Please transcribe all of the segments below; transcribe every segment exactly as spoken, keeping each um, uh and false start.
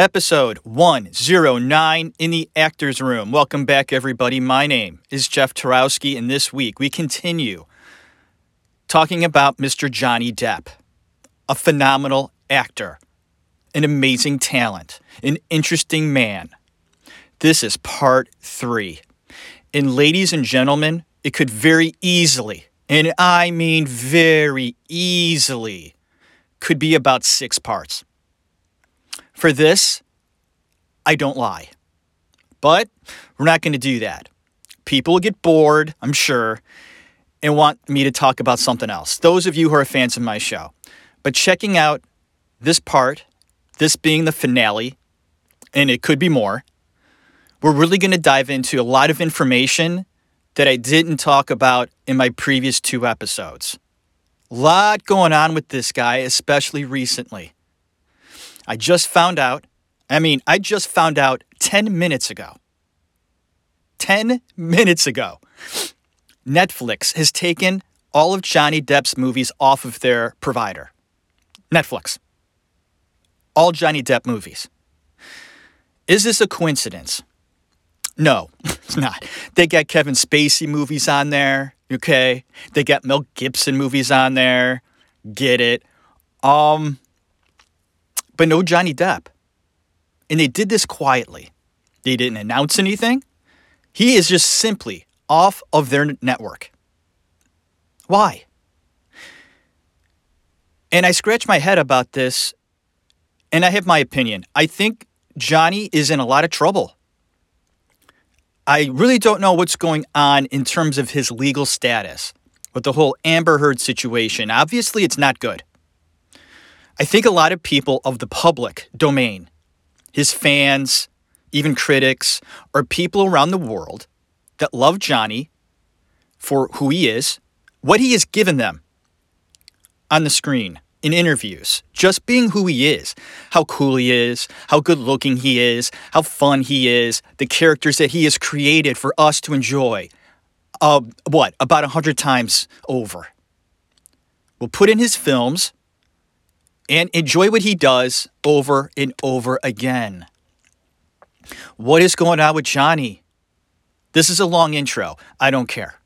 Episode one oh nine in the Actors Room. Welcome back, everybody. My name is Jeff Tarowski, and this week we continue talking about Mister Johnny Depp, a phenomenal actor, an amazing talent, an interesting man. This is part three. And ladies and gentlemen, it could very easily, and I mean very easily, could be about six parts. For this, I don't lie. But we're not going to do that. People will get bored, I'm sure, and want me to talk about something else, those of you who are fans of my show. But checking out this part, this being the finale, and it could be more, we're really going to dive into a lot of information that I didn't talk about in my previous two episodes. A lot going on with this guy, especially recently. I just found out, I mean, I just found out ten minutes ago. ten minutes ago. Netflix has taken all of Johnny Depp's movies off of their provider. Netflix. All Johnny Depp movies. Is this a coincidence? No, it's not. They got Kevin Spacey movies on there, okay? They got Mel Gibson movies on there. Get it? Um... But no Johnny Depp. And they did this quietly. They didn't announce anything. He is just simply off of their network. Why? And I scratch my head about this, and I have my opinion. I think Johnny is in a lot of trouble. I really don't know what's going on in terms of his legal status with the whole Amber Heard situation. Obviously, it's not good. I think a lot of people of the public domain, his fans, even critics, or people around the world that love Johnny for who he is, what he has given them on the screen, in interviews, just being who he is, how cool he is, how good looking he is, how fun he is, the characters that he has created for us to enjoy, uh, what, about one hundred times over. We'll put in his films and enjoy what he does over and over again. What is going on with Johnny? This is a long intro. I don't care.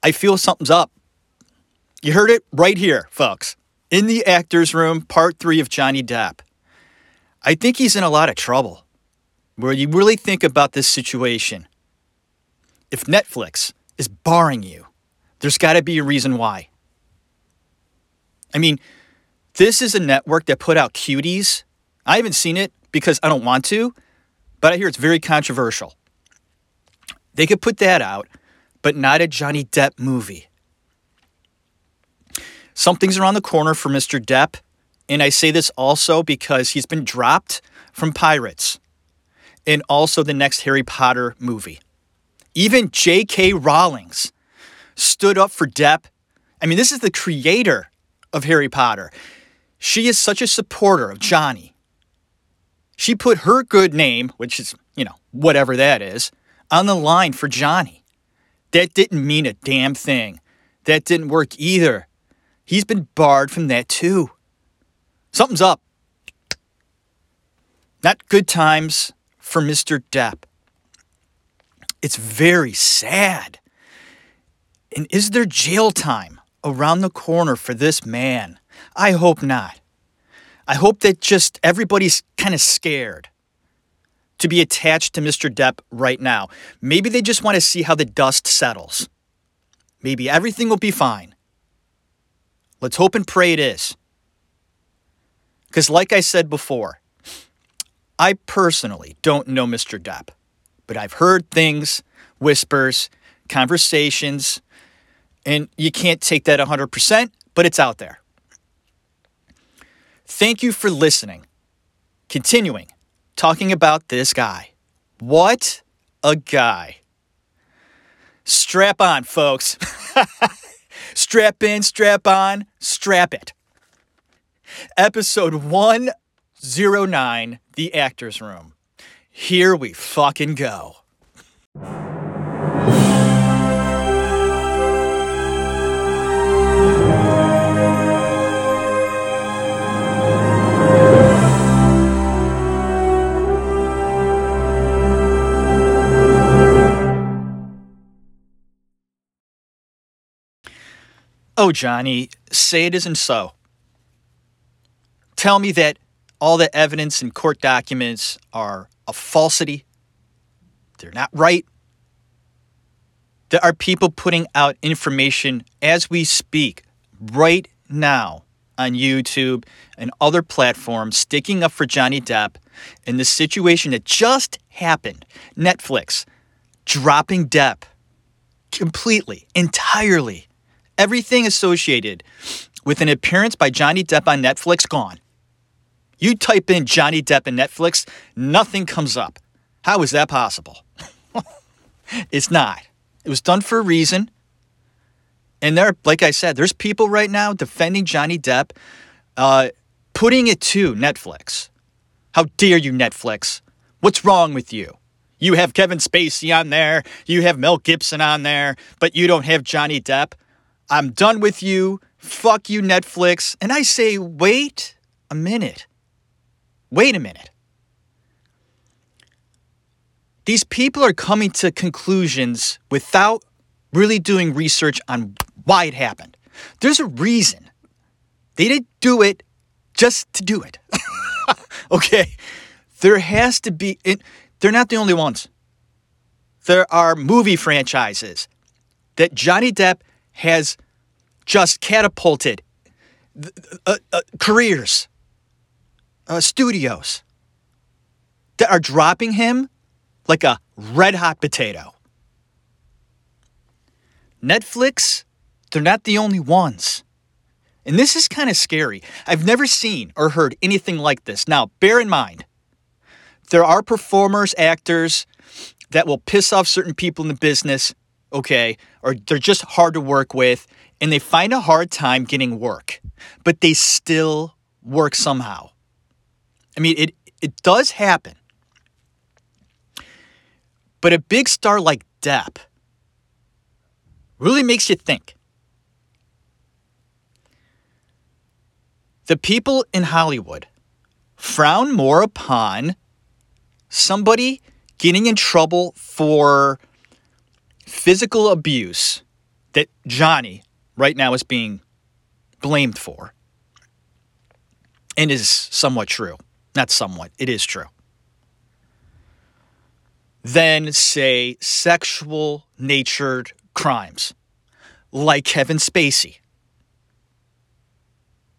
I feel something's up. You heard it right here, folks. In the Actors Room, part three of Johnny Depp. I think he's in a lot of trouble. Where you really think about this situation. If Netflix is barring you, there's got to be a reason why. I mean, this is a network that put out Cuties. I haven't seen it because I don't want to, but I hear it's very controversial. They could put that out, but not a Johnny Depp movie. Something's around the corner for Mister Depp, and I say this also because he's been dropped from Pirates and also the next Harry Potter movie. Even J K. Rowling stood up for Depp. I mean, this is the creator of Harry Potter. She is such a supporter of Johnny. She put her good name, which is, you know, whatever that is, on the line for Johnny. That didn't mean a damn thing. That didn't work either. He's been barred from that too. Something's up. Not good times for Mister Depp. It's very sad. And is there jail time around the corner for this man? I hope not. I hope that just everybody's kind of scared to be attached to Mister Depp right now. Maybe they just want to see how the dust settles. Maybe everything will be fine. Let's hope and pray it is. Because like I said before, I personally don't know Mister Depp, but I've heard things, whispers, conversations, and you can't take that one hundred percent, but it's out there. Thank you for listening. Continuing, talking about this guy. What a guy. Strap on, folks. Strap in, strap on, strap it. Episode one oh nine, The Actors Room. Here we fucking go. Johnny, say it isn't so. Tell me that all the evidence and court documents are a falsity. They're not right. There are people putting out information as we speak right now on YouTube and other platforms sticking up for Johnny Depp in the situation that just happened. Netflix dropping Depp completely, entirely. Everything associated with an appearance by Johnny Depp on Netflix, gone. You type in Johnny Depp and Netflix, nothing comes up. How is that possible? It's not. It was done for a reason. And there, like I said, there's people right now defending Johnny Depp, uh, putting it to Netflix. How dare you, Netflix? What's wrong with you? You have Kevin Spacey on there. You have Mel Gibson on there. But you don't have Johnny Depp. I'm done with you. Fuck you, Netflix. And I say, wait a minute. Wait a minute. These people are coming to conclusions without really doing research on why it happened. There's a reason. They didn't do it just to do it. Okay? There has to be... It, they're not the only ones. There are movie franchises that Johnny Depp has just catapulted th- uh, uh, careers, uh, studios that are dropping him like a red hot potato. Netflix, they're not the only ones. And this is kind of scary. I've never seen or heard anything like this. Now, bear in mind, there are performers, actors that will piss off certain people in the business, okay, or they're just hard to work with, and they find a hard time getting work, but they still work somehow. I mean, it, it does happen. But a big star like Depp really makes you think. The people in Hollywood frown more upon somebody getting in trouble for physical abuse that Johnny right now is being blamed for. And is somewhat true. Not somewhat. It is true. Than, say, sexual-natured crimes like Kevin Spacey.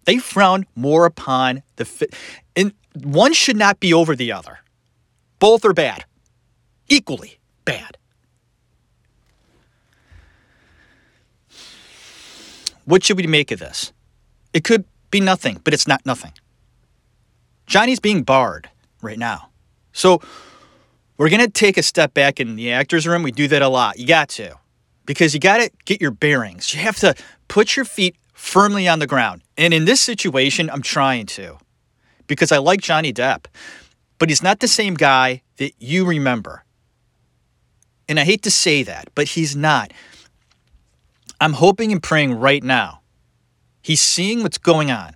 They frown more upon the... Fi- and one should not be over the other. Both are bad. Equally bad. What should we make of this? It could be nothing, but it's not nothing. Johnny's being barred right now. So we're going to take a step back in the actors' room. We do that a lot. You got to. Because you got to get your bearings. You have to put your feet firmly on the ground. And in this situation, I'm trying to. Because I like Johnny Depp. But he's not the same guy that you remember. And I hate to say that, but he's not. I'm hoping and praying right now he's seeing what's going on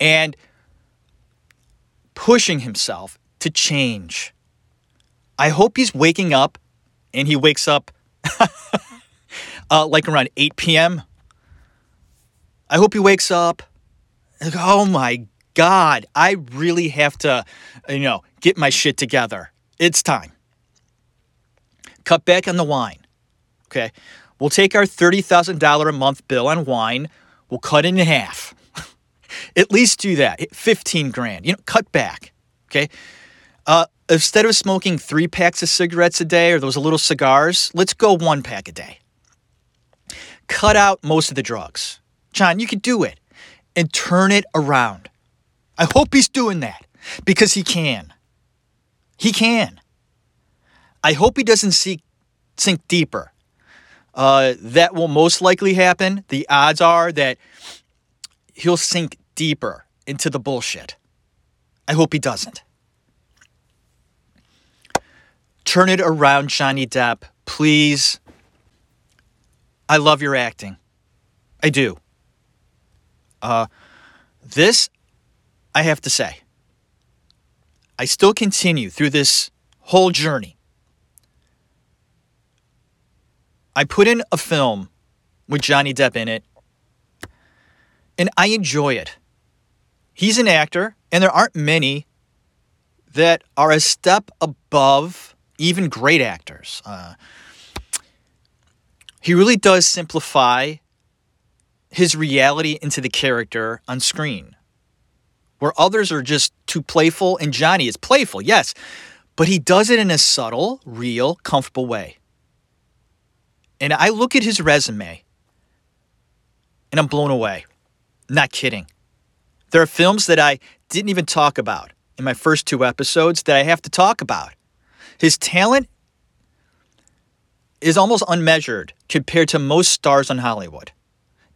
and pushing himself to change. I hope he's waking up, and he wakes up uh, like around eight p.m. I hope he wakes up like, oh my God, I really have to, you know, get my shit together. It's time. Cut back on the wine, okay? We'll take our thirty thousand dollars a month bill on wine. We'll cut it in half. At least do that. fifteen grand. You know, cut back. Okay. Uh, instead of smoking three packs of cigarettes a day or those little cigars, let's go one pack a day. Cut out most of the drugs. John, you can do it. And turn it around. I hope he's doing that because he can. He can. I hope he doesn't see, sink deeper. Uh, that will most likely happen. The odds are that he'll sink deeper into the bullshit. I hope he doesn't. Turn it around, Johnny Depp, please. I love your acting. I do. Uh, this, I have to say, I still continue through this whole journey. I put in a film with Johnny Depp in it. And I enjoy it. He's an actor, and there aren't many that are a step above even great actors. Uh, he really does simplify his reality into the character on screen, where others are just too playful, and Johnny is playful, yes, but he does it in a subtle, real, comfortable way. And I look at his resume, and I'm blown away. Not kidding. There are films that I didn't even talk about in my first two episodes that I have to talk about. His talent is almost unmeasured compared to most stars in Hollywood.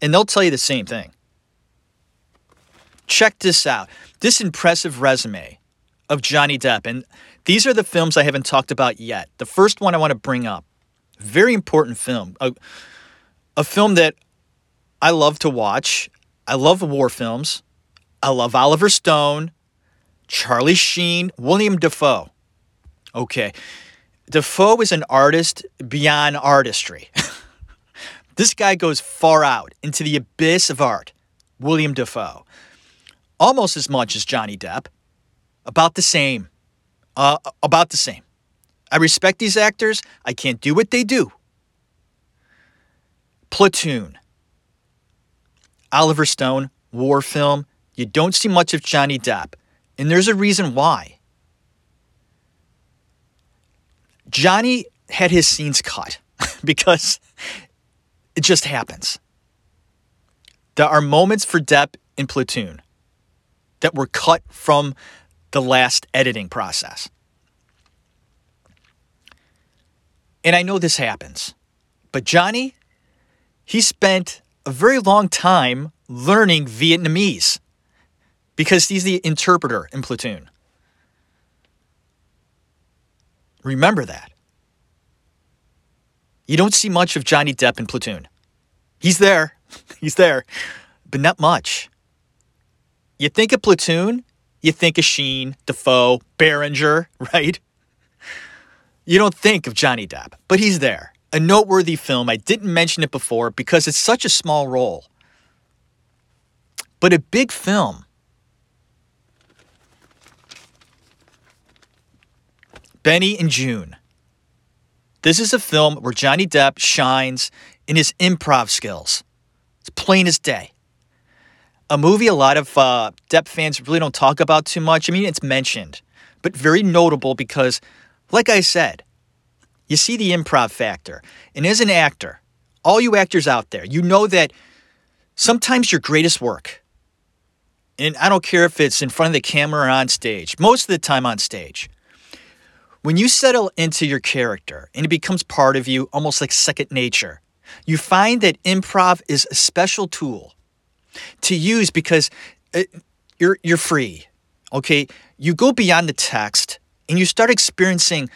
And they'll tell you the same thing. Check this out. This impressive resume of Johnny Depp. And these are the films I haven't talked about yet. The first one I want to bring up. Very important film. A, a film that I love to watch. I love war films. I love Oliver Stone, Charlie Sheen, William Dafoe. Okay. Dafoe is an artist beyond artistry. This guy goes far out into the abyss of art. William Dafoe. Almost as much as Johnny Depp. About the same. Uh, about the same. I respect these actors. I can't do what they do. Platoon. Oliver Stone, war film. You don't see much of Johnny Depp. And there's a reason why. Johnny had his scenes cut because it just happens. There are moments for Depp in Platoon that were cut from the last editing process. And I know this happens. But Johnny, he spent a very long time learning Vietnamese because he's the interpreter in Platoon. Remember that. You don't see much of Johnny Depp in Platoon. He's there. He's there. But not much. You think of Platoon, you think of Sheen, Dafoe, Berenger, right? You don't think of Johnny Depp, but he's there. A noteworthy film. I didn't mention it before because it's such a small role. But a big film. Benny and June. This is a film where Johnny Depp shines in his improv skills. It's plain as day. A movie a lot of uh, Depp fans really don't talk about too much. I mean, it's mentioned, but very notable because, like I said, you see the improv factor. And as an actor, all you actors out there, you know that sometimes your greatest work, and I don't care if it's in front of the camera or on stage, most of the time on stage, when you settle into your character and it becomes part of you, almost like second nature, you find that improv is a special tool to use because it, you're you're free, okay? You go beyond the text and you start experiencing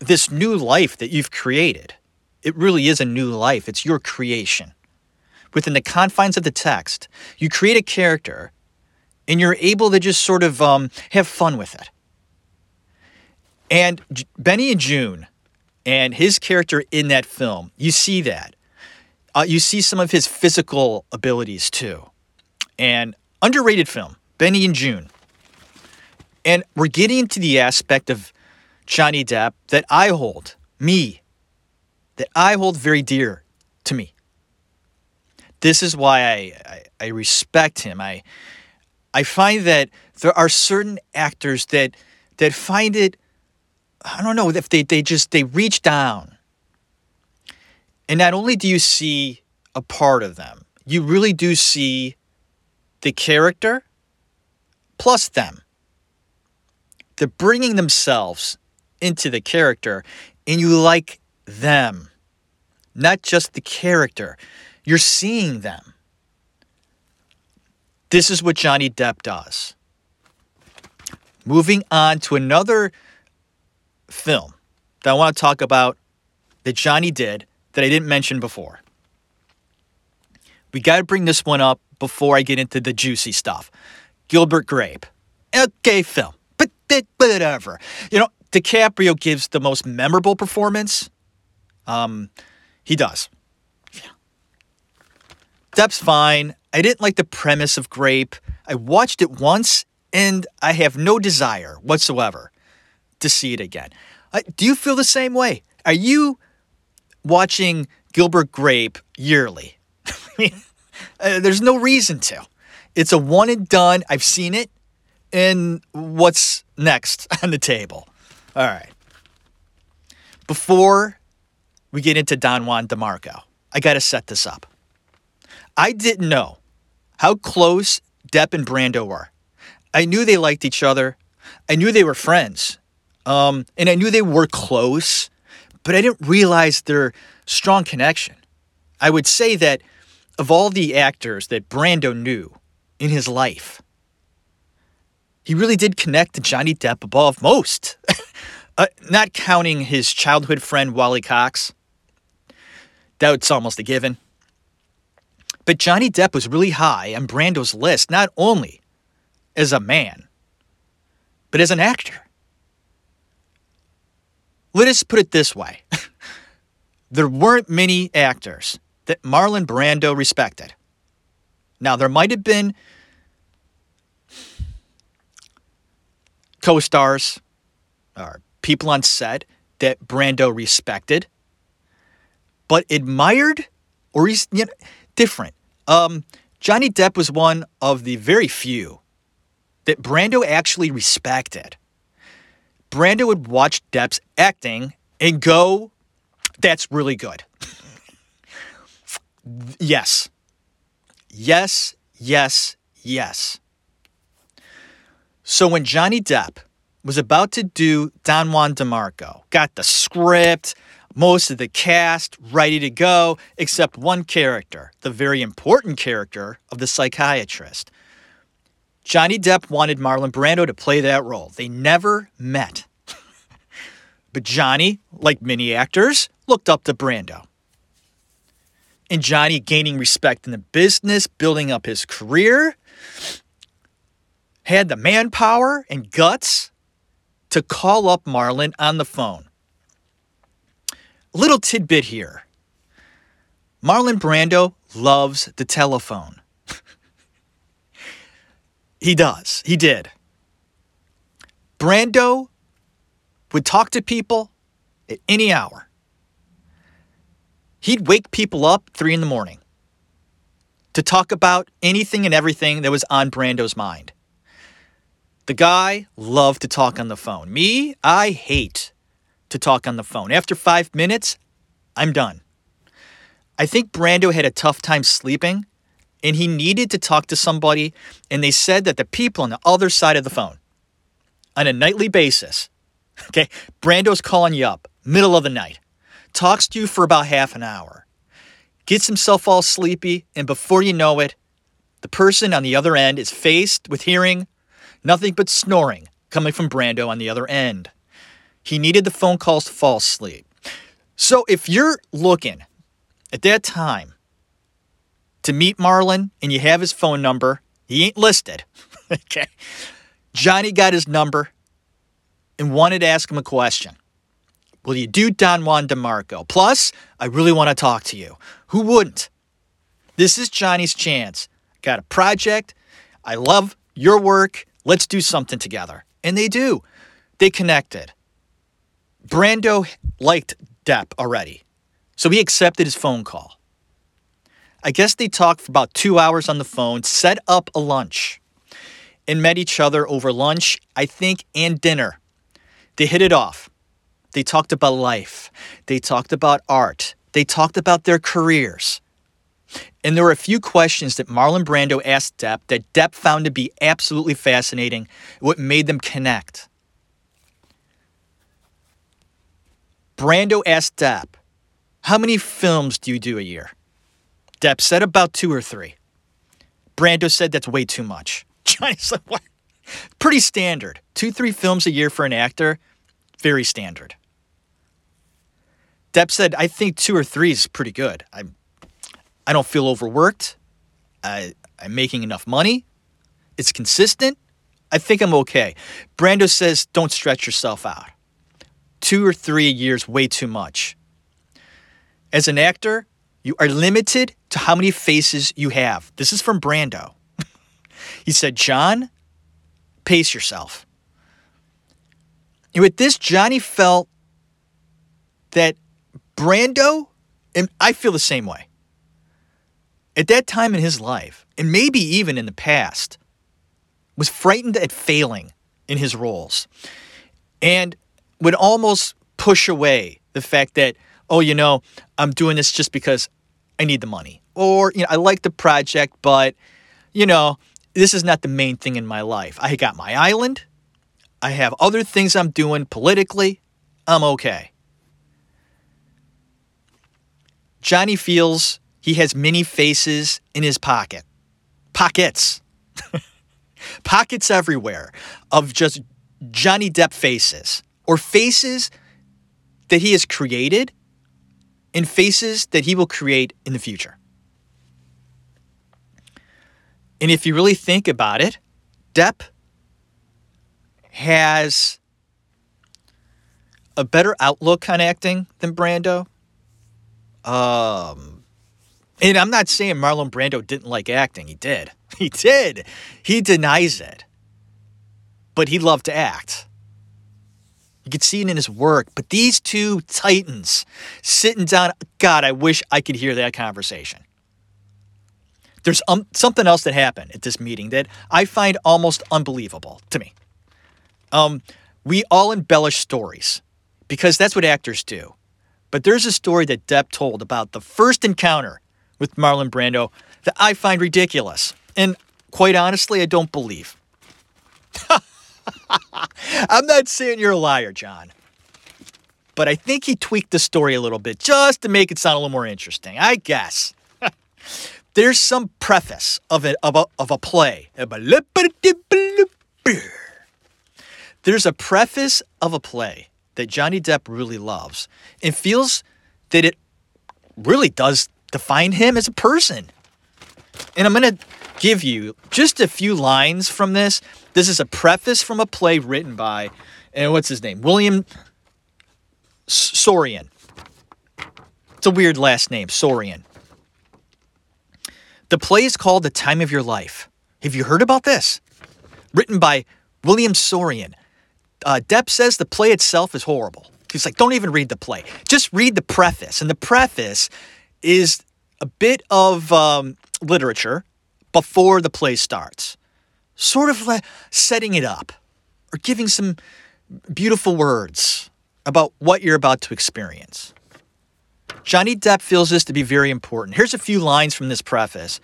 this new life that you've created. It really is a new life. It's your creation. Within the confines of the text, you create a character and you're able to just sort of um, have fun with it. And Benny and June and his character in that film, you see that. Uh, you see some of his physical abilities too. And underrated film, Benny and June. And we're getting into the aspect of Johnny Depp that I hold, me, that I hold very dear to me. This is why I, I, I respect him. I, I find that there are certain actors that, that find it, I don't know if they, they just, they reach down. And not only do you see a part of them, you really do see the character plus them. They're bringing themselves into the character and you like them, not just the character. You're seeing them. This is what Johnny Depp does. Moving on to another film that I want to talk about that Johnny did that I didn't mention before. We got to bring this one up before I get into the juicy stuff. Gilbert Grape. Okay, film. But whatever. You know, DiCaprio gives the most memorable performance. Um, he does. Yeah. Depp's fine. I didn't like the premise of Grape. I watched it once, and I have no desire whatsoever to see it again. Uh, do you feel the same way? Are you watching Gilbert Grape yearly? I mean, uh, there's no reason to. It's a one and done. I've seen it. And what's next on the table? All right. Before we get into Don Juan DeMarco, I got to set this up. I didn't know how close Depp and Brando were. I knew they liked each other. I knew they were friends. Um, and I knew they were close, but I didn't realize their strong connection. I would say that of all the actors that Brando knew in his life, he really did connect to Johnny Depp above most. uh, not counting his childhood friend, Wally Cox. That's almost a given. But Johnny Depp was really high on Brando's list, not only as a man, but as an actor. Let us put it this way. There weren't many actors that Marlon Brando respected. Now, there might have been co-stars or people on set that Brando respected, but admired or he's you know, different. Um, Johnny Depp was one of the very few that Brando actually respected. Brando would watch Depp's acting and go, that's really good. Yes. Yes, yes, yes. So when Johnny Depp was about to do Don Juan DeMarco, got the script, most of the cast ready to go, except one character, the very important character of the psychiatrist. Johnny Depp wanted Marlon Brando to play that role. They never met. But Johnny, like many actors, looked up to Brando. And Johnny, gaining respect in the business, building up his career, had the manpower and guts to call up Marlon on the phone. A little tidbit here. Marlon Brando loves the telephone. He does. He did. Brando would talk to people at any hour. He'd wake people up three in the morning to talk about anything and everything that was on Brando's mind. The guy loved to talk on the phone. Me, I hate to talk on the phone. After five minutes, I'm done. I think Brando had a tough time sleeping, and he needed to talk to somebody, and they said that the people on the other side of the phone, on a nightly basis, okay, Brando's calling you up, middle of the night, talks to you for about half an hour, gets himself all sleepy, and before you know it, the person on the other end is faced with hearing nothing but snoring coming from Brando on the other end. He needed the phone calls to fall asleep. So if you're looking at that time to meet Marlon, and you have his phone number. He ain't listed. Okay. Johnny got his number and wanted to ask him a question. Will you do Don Juan DeMarco? Plus, I really want to talk to you. Who wouldn't? This is Johnny's chance. Got a project. I love your work. Let's do something together. And they do. They connected. Brando liked Depp already, so he accepted his phone call. I guess they talked for about two hours on the phone, set up a lunch, and met each other over lunch, I think, and dinner. They hit it off. They talked about life. They talked about art. They talked about their careers. And there were a few questions that Marlon Brando asked Depp that Depp found to be absolutely fascinating, what made them connect. Brando asked Depp, how many films do you do a year? Depp said about two or three. Brando said that's way too much. Johnny's like, what? Pretty standard. Two, three films a year for an actor, very standard. Depp said, I think two or three is pretty good. I I don't feel overworked. I, I'm making enough money. It's consistent. I think I'm okay. Brando says, don't stretch yourself out. Two or three a year is way too much. As an actor, You are limited to how many faces you have. This is from Brando. He said, John, pace yourself. And with this, Johnny felt that Brando, and I feel the same way, at that time in his life, and maybe even in the past, was frightened at failing in his roles and would almost push away the fact that, oh, you know, I'm doing this just because I need the money, or, you know, I like the project, but, you know, this is not the main thing in my life. I got my island. I have other things I'm doing politically. I'm okay. Johnny feels he has many faces in his pocket. Pockets. Pockets everywhere of just Johnny Depp faces, or faces that he has created and faces that he will create in the future. And if you really think about it, Depp has a better outlook on acting than Brando. Um, and I'm not saying Marlon Brando didn't like acting. He did. He did. He denies it. But he loved to act. You could see it in his work. But these two titans sitting down, God, I wish I could hear that conversation. There's um, something else that happened at this meeting that I find almost unbelievable to me. Um, we all embellish stories because that's what actors do. But there's a story that Depp told about the first encounter with Marlon Brando that I find ridiculous. And quite honestly, I don't believe. I'm not saying you're a liar, John. But I think he tweaked the story a little bit just to make it sound a little more interesting, I guess. There's some preface of a, of a, of a play. There's a preface of a play that Johnny Depp really loves and feels that it really does define him as a person. And I'm going to give you just a few lines from this. This is a preface from a play written by, and what's his name? William Saurian. It's a weird last name, Saurian. The play is called The Time of Your Life. Have you heard about this? Written by William Saurian. Uh, Depp says the play itself is horrible. He's like, don't even read the play. Just read the preface. And the preface is a bit of um, literature before the play starts. Sort of like setting it up or giving some beautiful words about what you're about to experience. Johnny Depp feels this to be very important. Here's a few lines from this preface.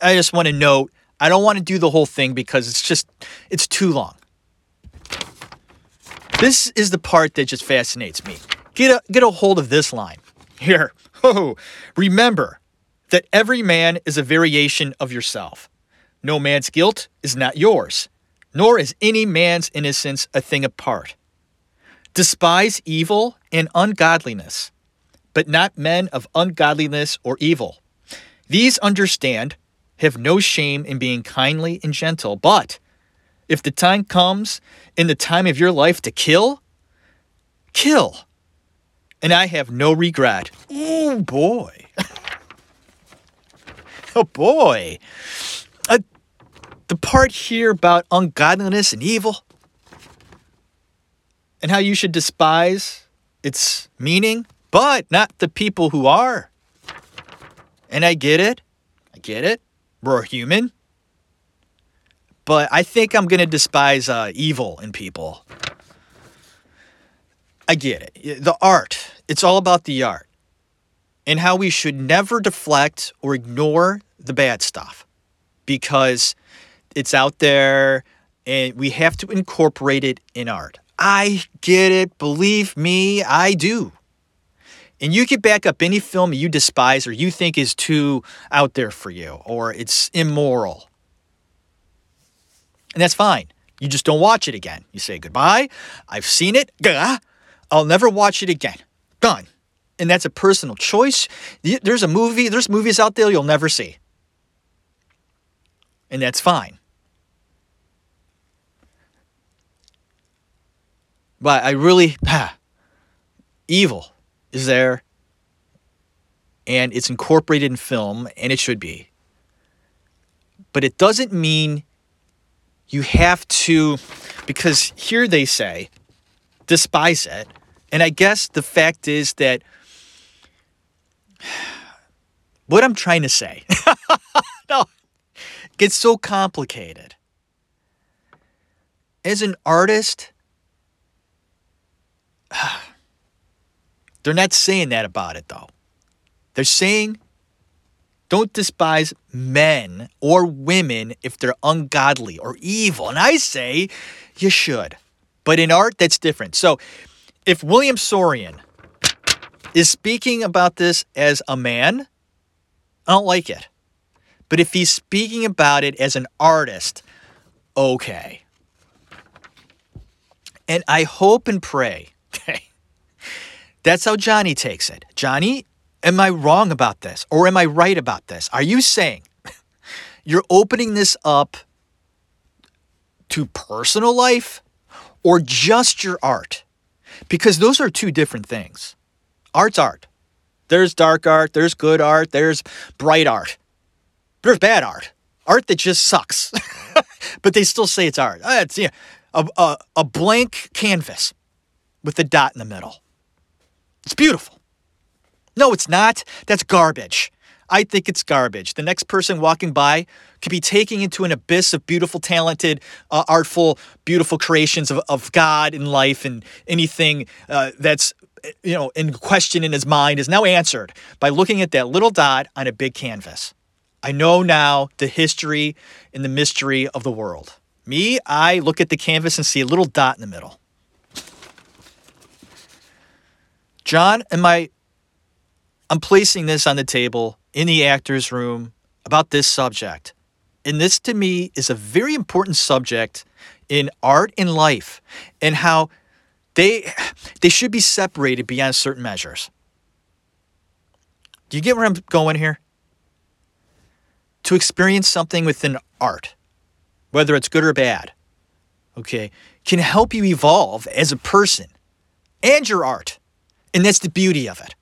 I just want to note, I don't want to do the whole thing because it's just, it's too long. This is the part that just fascinates me. Get a, get a hold of this line. Here. Oh, remember that every man is a variation of yourself. No man's guilt is not yours, nor is any man's innocence a thing apart. Despise evil and ungodliness, but not men of ungodliness or evil. These understand, have no shame in being kindly and gentle. But if the time comes in the time of your life to kill, kill. And I have no regret. Oh, boy. Oh, boy. Uh, the part here about ungodliness and evil and how you should despise its meaning, but not the people who are. And I get it. I get it. We're human. But I think I'm going to despise uh, evil in people. I get it. The art. It's all about the art. And how we should never deflect or ignore the bad stuff. Because it's out there and we have to incorporate it in art. I get it. Believe me, I do. And you can back up any film you despise or you think is too out there for you or it's immoral. And that's fine. You just don't watch it again. You say, goodbye. I've seen it. Gah. I'll never watch it again. Done. And that's a personal choice. There's a movie. There's movies out there you'll never see. And that's fine. But I really... Ah, evil. Is there and it's incorporated in film, and it should be. But it doesn't mean you have to, because here they say, despise it. And I guess the fact is that what I'm trying to say no, it gets so complicated. As an artist, they're not saying that about it, though. They're saying don't despise men or women if they're ungodly or evil. And I say you should. But in art, that's different. So if William Sorian is speaking about this as a man, I don't like it. But if he's speaking about it as an artist, okay. And I hope and pray. Okay, that's how Johnny takes it. Johnny, am I wrong about this? Or am I right about this? Are you saying you're opening this up to personal life or just your art? Because those are two different things. Art's art. There's dark art. There's good art. There's bright art. There's bad art. Art that just sucks. But they still say it's art. Oh, it's, yeah, a, a, a blank canvas with a dot in the middle. It's beautiful. No, it's not. That's garbage. I think it's garbage. The next person walking by could be taken into an abyss of beautiful, talented, uh, artful, beautiful creations of, of God and life, and anything uh, that's, you know, in question in his mind is now answered by looking at that little dot on a big canvas. I know now the history and the mystery of the world. Me, I look at the canvas and see a little dot in the middle. John, am I... I'm placing this on the table in the actor's room about this subject. And this, to me, is a very important subject in art and life, and how they they should be separated beyond certain measures. Do you get where I'm going here? To experience something within art, whether it's good or bad, okay, can help you evolve as a person and your art. And that's the beauty of it.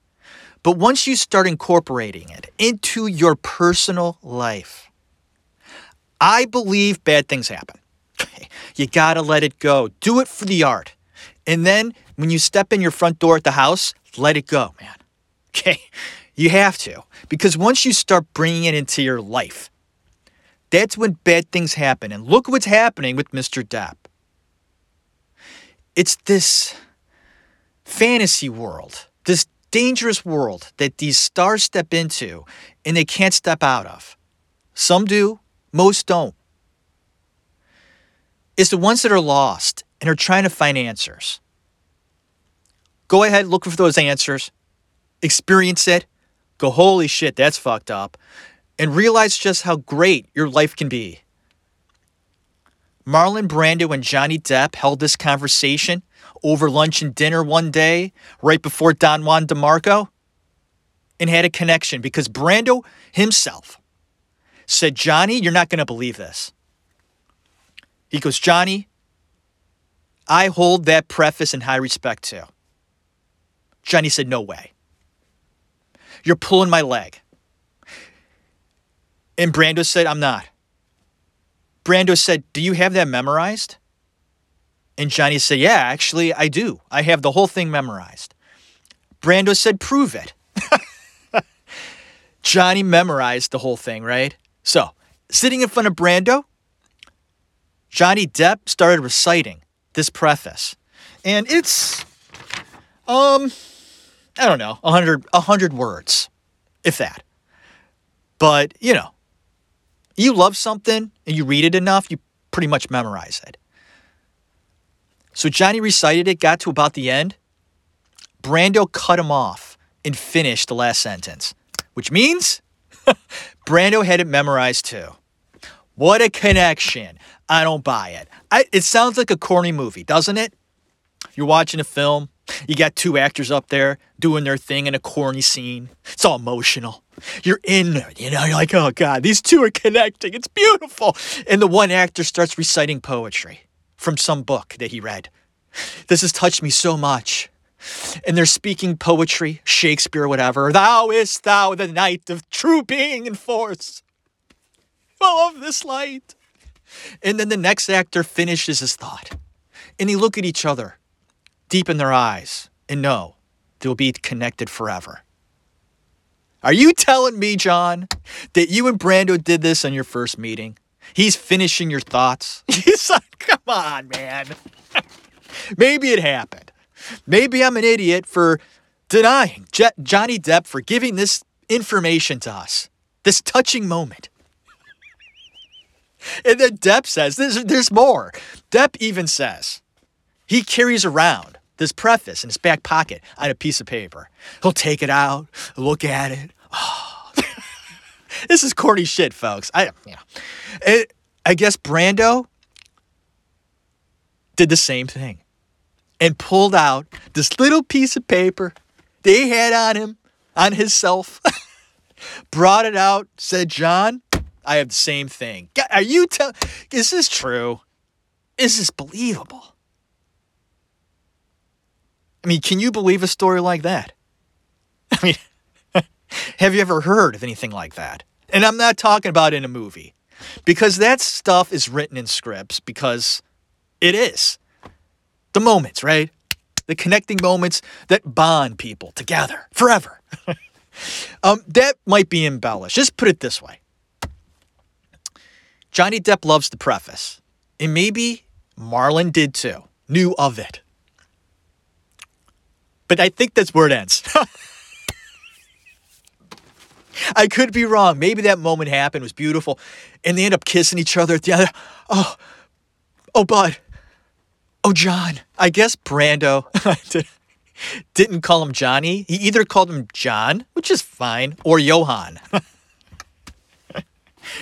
But once you start incorporating it into your personal life, I believe bad things happen. You got to let it go. Do it for the art. And then when you step in your front door at the house, let it go, man. Okay? You have to. Because once you start bringing it into your life, that's when bad things happen. And look what's happening with Mister Depp. It's this fantasy world, this dangerous world that these stars step into and they can't step out of. Some do, most don't. It's the ones that are lost and are trying to find answers. Go ahead, look for those answers, experience it, go, holy shit, that's fucked up, and realize just how great your life can be. Marlon Brando and Johnny Depp held this conversation over lunch and dinner one day, right before Don Juan DeMarco, and had a connection, because Brando himself said, Johnny, you're not going to believe this. He goes, Johnny, I hold that preface in high respect too. Johnny said, no way. You're pulling my leg. And Brando said, I'm not. Brando said, do you have that memorized? And Johnny said, yeah, actually, I do. I have the whole thing memorized. Brando said, prove it. Johnny memorized the whole thing, right? So, sitting in front of Brando, Johnny Depp started reciting this preface. And it's, um, I don't know, one hundred, one hundred words, if that. But, you know, you love something and you read it enough, you pretty much memorize it. So Johnny recited it, got to about the end. Brando cut him off and finished the last sentence, which means Brando had it memorized too. What a connection. I don't buy it. I, it sounds like a corny movie, doesn't it? You're watching a film. You got two actors up there doing their thing in a corny scene. It's all emotional. You're in there, you know, you're like, oh God, these two are connecting. It's beautiful. And the one actor starts reciting poetry from some book that he read. This has touched me so much. and they're speaking poetry, Shakespeare, whatever. Thou is thou the night of true being and force. Oh, of this light. And then the next actor finishes his thought. And they look at each other, deep in their eyes, and know they'll be connected forever. Are you telling me, John, that you and Brando did this on your first meeting? He's finishing your thoughts? He's like, come on, man. Maybe it happened. Maybe I'm an idiot for denying Je- Johnny Depp for giving this information to us, this touching moment. And then Depp says, there's, there's more. Depp even says he carries around this preface in his back pocket on a piece of paper. He'll take it out, look at it. Oh. This is corny shit, folks. I, you know, it, I guess Brando did the same thing and pulled out this little piece of paper they had on him, on himself, brought it out, said, John, I have the same thing. Are you telling? Is this true? Is this believable? I mean, can you believe a story like that? I mean, have you ever heard of anything like that? And I'm not talking about in a movie, because that stuff is written in scripts, because it is. The moments, right? The connecting moments that bond people together forever. um, that might be embellished. Just put it this way. Johnny Depp loves the preface, and maybe Marlon did too, knew of it. But I think that's where it ends. I could be wrong. Maybe that moment happened, was beautiful, and they end up kissing each other at the other. Oh, oh, bud. Oh, John. I guess Brando didn't call him Johnny. He either called him John, which is fine, or Johan.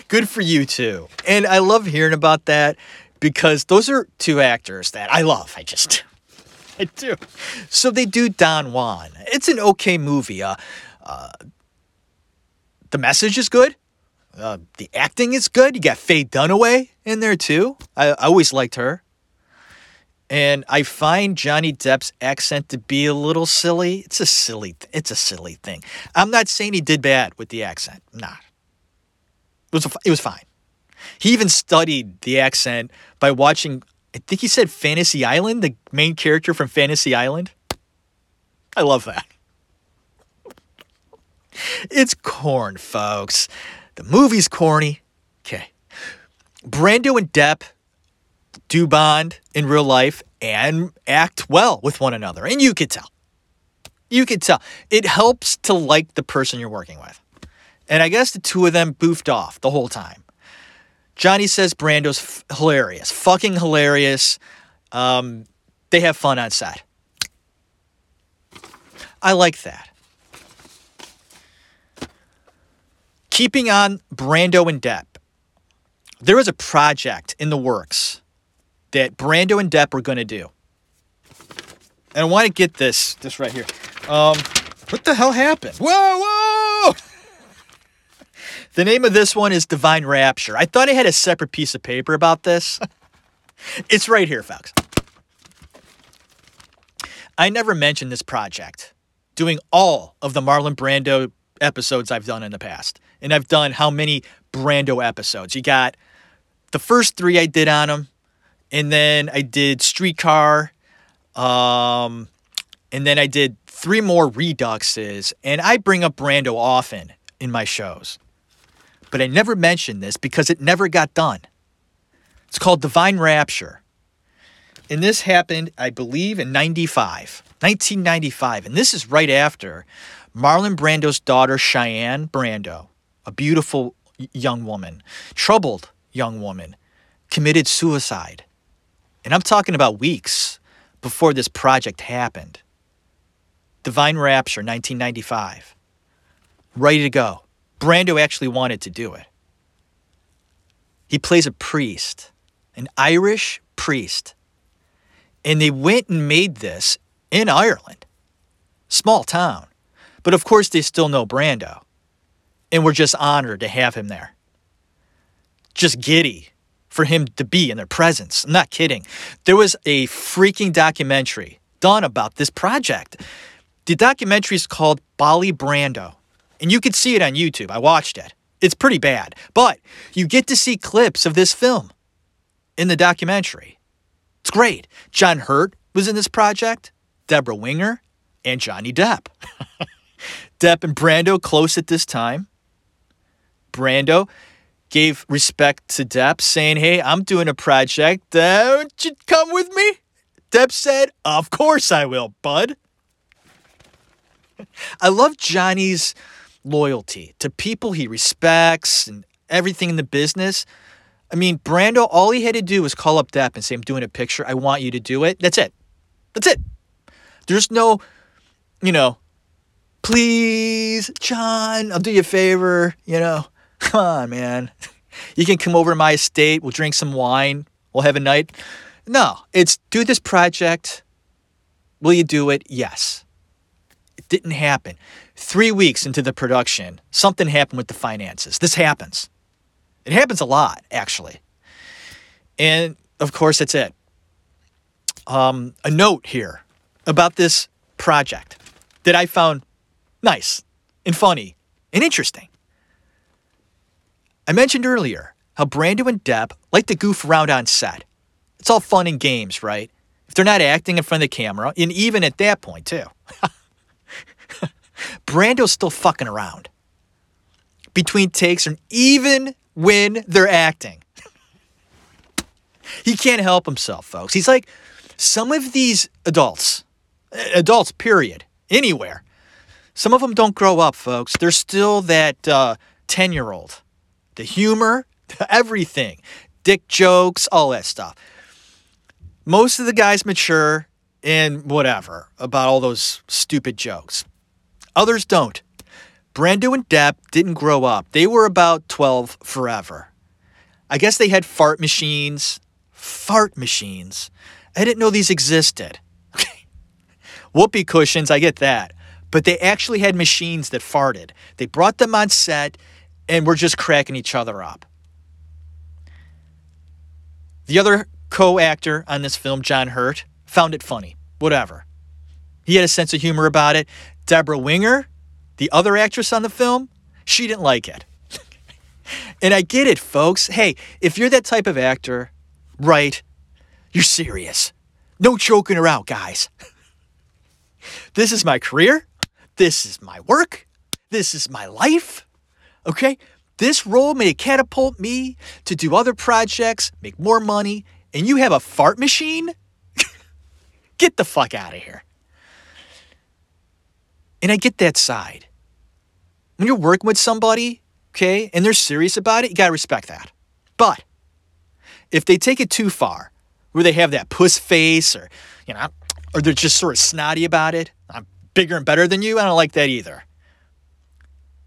Good for you, too. And I love hearing about that because those are two actors that I love. I just, I do. So they do Don Juan. It's an okay movie. Uh, uh, the message is good. Uh, the acting is good. You got Faye Dunaway in there, too. I, I always liked her. And I find Johnny Depp's accent to be a little silly. It's a silly, th- it's a silly thing. I'm not saying he did bad with the accent. Nah. It was, a, it was fine. He even studied the accent by watching, I think he said Fantasy Island, the main character from Fantasy Island. I love that. It's corn, folks. The movie's corny. Okay. Brando and Depp do bond in real life and act well with one another. And you could tell. You could tell. It helps to like the person you're working with. And I guess the two of them boofed off the whole time. Johnny says Brando's f- hilarious. Fucking hilarious. Um, they have fun on set. I like that. Keeping on Brando and Depp. There is a project in the works that Brando and Depp are going to do. And I want to get this. This right here. Um, what the hell happened? Whoa, whoa! The name of this one is Divine Rapture. I thought I had a separate piece of paper about this. It's right here, folks. I never mentioned this project. Doing all of the Marlon Brando episodes I've done in the past. And I've done how many Brando episodes? You got the first three I did on him. And then I did Streetcar. Um, and then I did three more Reduxes. And I bring up Brando often in my shows. But I never mentioned this because it never got done. It's called Divine Rapture. And this happened, I believe, in ninety-five, nineteen ninety-five. And this is right after Marlon Brando's daughter, Cheyenne Brando, a beautiful young woman, troubled young woman, committed suicide. And I'm talking about weeks before this project happened. Divine Rapture, nineteen ninety-five. Ready to go. Brando actually wanted to do it. He plays a priest, an Irish priest. And they went and made this in Ireland. Small town. But of course they still know Brando. And we're just honored to have him there. Just giddy for him to be in their presence. I'm not kidding. There was a freaking documentary done about this project. The documentary is called Bolly Brando, and you can see it on YouTube. I watched it. It's pretty bad, but you get to see clips of this film in the documentary. It's great. John Hurt was in this project, Deborah Winger, and Johnny Depp. Depp and Brando close at this time. Brando gave respect to Depp, saying, hey, I'm doing a project. Don't you come with me? Depp said, of course I will, bud. I love Johnny's loyalty to people he respects and everything in the business. I mean, Brando, all he had to do was call up Depp and say, I'm doing a picture. I want you to do it. That's it. That's it. There's no, you know, please, John, I'll do you a favor, you know. Come on, man. You can come over to my estate. We'll drink some wine. We'll have a night. No, it's do this project. Will you do it? Yes. It didn't happen. Three weeks into the production, something happened with the finances. This happens. It happens a lot, actually. And, of course, that's it. Um, a note here about this project that I found nice and funny and interesting. I mentioned earlier how Brando and Depp like to goof around on set. It's all fun and games, right? If they're not acting in front of the camera, and even at that point, too. Brando's still fucking around between takes, and even when they're acting. He can't help himself, folks. He's like some of these adults, adults, period, anywhere. Some of them don't grow up, folks. They're still that uh, ten-year-old. The humor, everything, dick jokes, all that stuff. Most of the guys mature and whatever about all those stupid jokes. Others don't. Brando and Depp didn't grow up. They were about twelve forever. I guess they had fart machines. Fart machines. I didn't know these existed. Whoopee cushions, I get that. But they actually had machines that farted. They brought them on set, and we're just cracking each other up. The other co-actor on this film, John Hurt, found it funny. Whatever. He had a sense of humor about it. Deborah Winger, the other actress on the film, she didn't like it. And I get it, folks. Hey, if you're that type of actor, right, you're serious. No joking around, guys. This is my career. This is my work. This is my life. Okay, this role may catapult me to do other projects, make more money, and you have a fart machine? Get the fuck out of here. And I get that side. When you're working with somebody, okay, and they're serious about it, you gotta respect that. But if they take it too far, where they have that puss face, or, you know, or they're just sort of snotty about it, I'm bigger and better than you, I don't like that either.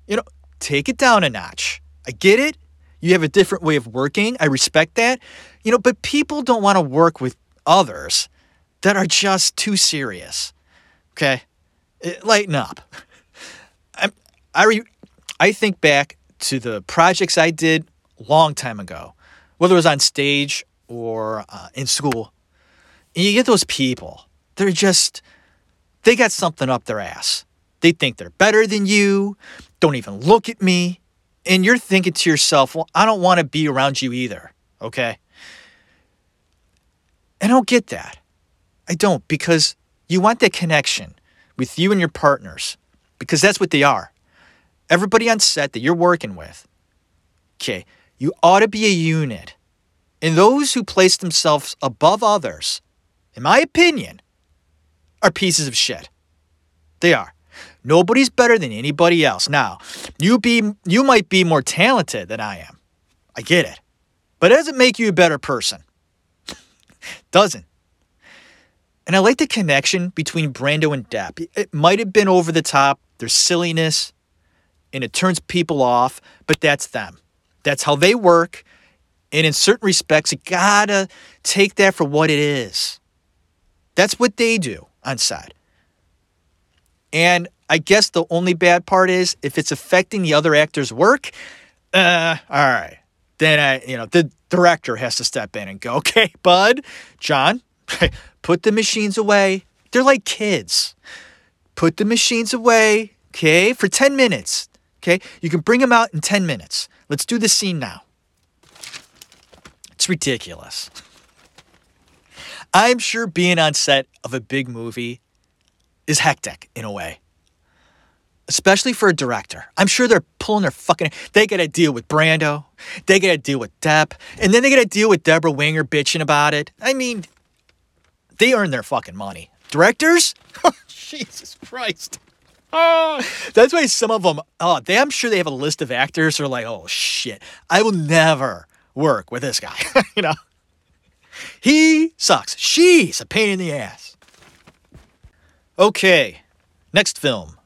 You know, take it down a notch. I get it. You have a different way of working. I respect that. You know, but people don't want to work with others that are just too serious. Okay? It, lighten up. I, I, re, I think back to the projects I did a long time ago, whether it was on stage or uh, in school. And you get those people. They're just, they got something up their ass. They think they're better than you. Don't even look at me. And you're thinking to yourself, well, I don't want to be around you either. Okay? I don't get that. I don't, because you want that connection with you and your partners, because that's what they are. Everybody on set that you're working with, okay, you ought to be a unit. And those who place themselves above others, in my opinion, are pieces of shit. They are. Nobody's better than anybody else. Now, you be you might be more talented than I am. I get it. But it doesn't make you a better person. Doesn't. And I like the connection between Brando and Depp. It might have been over the top, their silliness, and it turns people off, but that's them. That's how they work. And in certain respects, you gotta take that for what it is. That's what they do on side. And I guess the only bad part is if it's affecting the other actor's work, uh, all right, then I, you know, the director has to step in and go, okay, bud, John, put the machines away. They're like kids. Put the machines away, okay, for ten minutes, okay? You can bring them out in ten minutes. Let's do this scene now. It's ridiculous. I'm sure being on set of a big movie is hectic in a way, especially for a director. I'm sure they're pulling their fucking... They got to deal with Brando. They got to deal with Depp. And then they got to deal with Deborah Winger bitching about it. I mean, they earn their fucking money. Directors? Jesus Christ. Oh, that's why some of them... Oh, they, I'm sure they have a list of actors who are like, oh, shit. I will never work with this guy. You know? He sucks. She's a pain in the ass. Okay. Next film.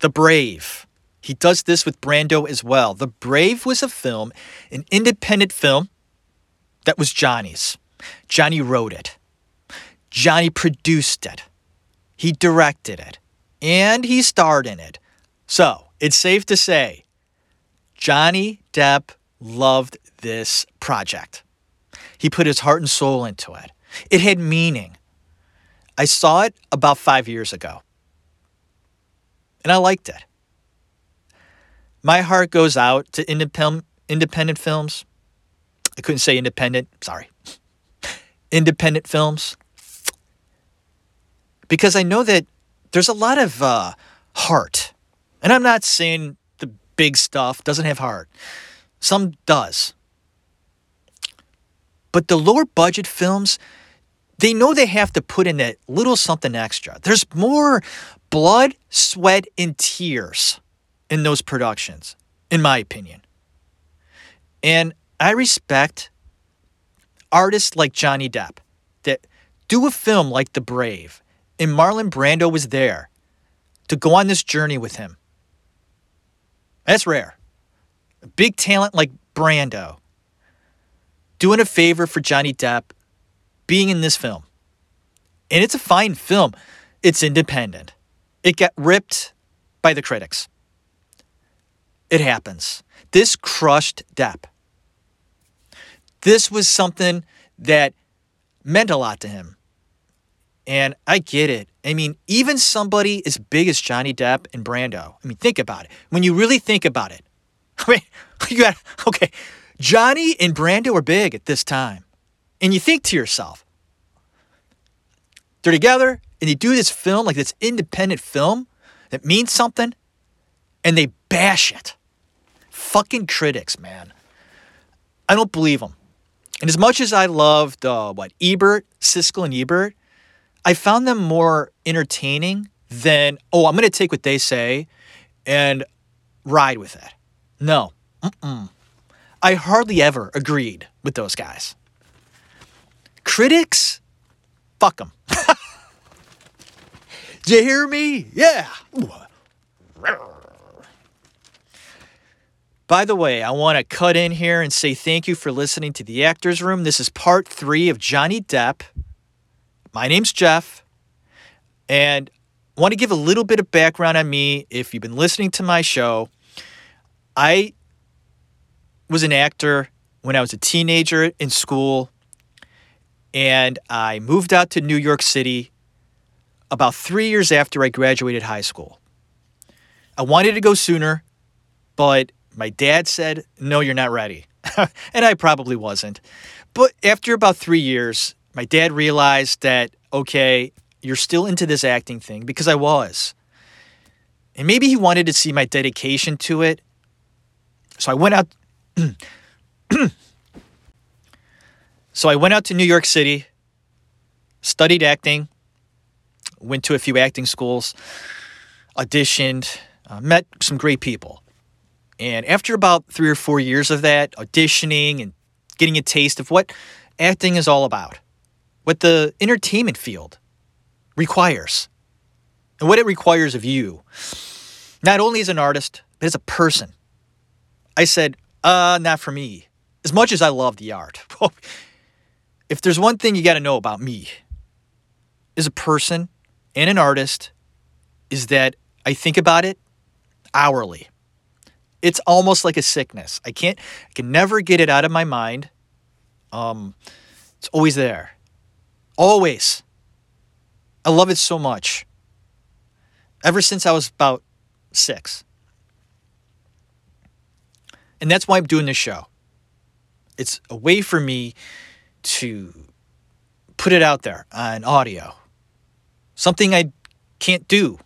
The Brave. He does this with Brando as well. The Brave was a film, an independent film that was Johnny's. Johnny wrote it. Johnny produced it. He directed it. And he starred in it. So, it's safe to say, Johnny Depp loved this project. He put his heart and soul into it. It had meaning. I saw it about five years ago. And I liked it. My heart goes out to independent independent films. I couldn't say independent. Sorry. Independent films. Because I know that there's a lot of uh, heart. And I'm not saying the big stuff doesn't have heart. Some does. But the lower budget films, they know they have to put in that little something extra. There's more blood, sweat, and tears in those productions, in my opinion. And I respect artists like Johnny Depp that do a film like The Brave. And Marlon Brando was there to go on this journey with him. That's rare. A big talent like Brando doing a favor for Johnny Depp being in this film. And it's a fine film. It's independent. It got ripped by the critics. It happens. This crushed Depp. This was something that meant a lot to him. And I get it. I mean, even somebody as big as Johnny Depp and Brando. I mean, think about it. When you really think about it. I mean, you got, okay, Johnny and Brando are big at this time. And you think to yourself, they're together, and they do this film, like this independent film that means something, and they bash it. Fucking critics, man. I don't believe them. And as much as I loved, uh, what, Ebert, Siskel and Ebert, I found them more entertaining than, oh, I'm going to take what they say and ride with it. No. Mm-mm. I hardly ever agreed with those guys. Critics, fuck them. Do you hear me? Yeah. Ooh. By the way, I want to cut in here and say thank you for listening to The Actors Room. This is part three of Johnny Depp. My name's Jeff. And I want to give a little bit of background on me. If you've been listening to my show, I was an actor when I was a teenager in school. And I moved out to New York City about three years after I graduated high school. I wanted to go sooner, but my dad said, no, you're not ready. And I probably wasn't. But after about three years, my dad realized that, okay, you're still into this acting thing, because I was. And maybe he wanted to see my dedication to it. So I went out... So I went out to New York City, studied acting, went to a few acting schools, auditioned, uh, met some great people. And after about three or four years of that, auditioning and getting a taste of what acting is all about, what the entertainment field requires, and what it requires of you, not only as an artist, but as a person, I said, uh, not for me. As much as I love the art, if there's one thing you got to know about me as a person and an artist, is that I think about it hourly. It's almost like a sickness. I can't, I can never get it out of my mind. Um, it's always there. Always. I love it so much. Ever since I was about six. And that's why I'm doing this show. It's a way for me to put it out there on audio. Something I can't do.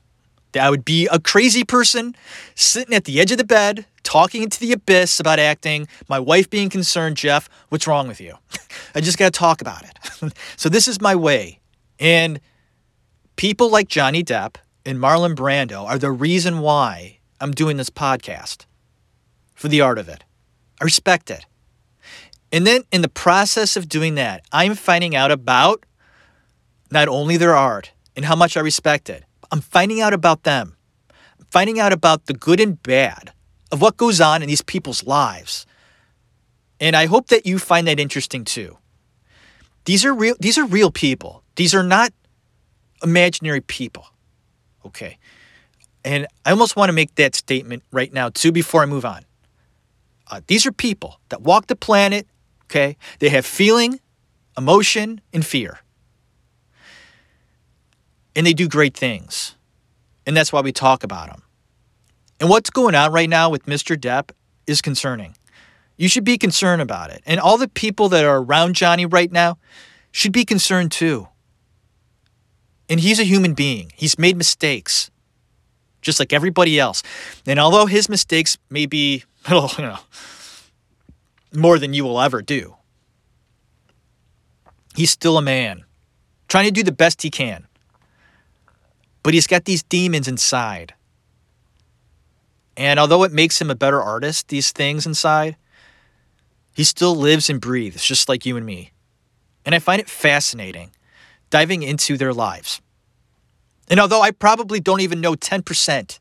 That I would be a crazy person sitting at the edge of the bed, talking into the abyss about acting, my wife being concerned, Jeff, what's wrong with you? I just got to talk about it. So this is my way. And people like Johnny Depp and Marlon Brando are the reason why I'm doing this podcast. For the art of it. I respect it. And then in the process of doing that, I'm finding out about not only their art and how much I respect it, I'm finding out about them. I'm finding out about the good and bad of what goes on in these people's lives. And I hope that you find that interesting too. These are real, these are real people. These are not imaginary people. Okay. And I almost want to make that statement right now too before I move on. Uh, these are people that walk the planet, okay? They have feeling, emotion, and fear. And they do great things. And that's why we talk about them. And what's going on right now with Mister Depp is concerning. You should be concerned about it. And all the people that are around Johnny right now should be concerned too. And he's a human being. He's made mistakes. Just like everybody else. And although his mistakes may be... Well, you know, more than you will ever do. He's still a man, trying to do the best he can. But he's got these demons inside. And although it makes him a better artist, these things inside, he still lives and breathes, just like you and me. And I find it fascinating, diving into their lives. And although I probably don't even know ten percent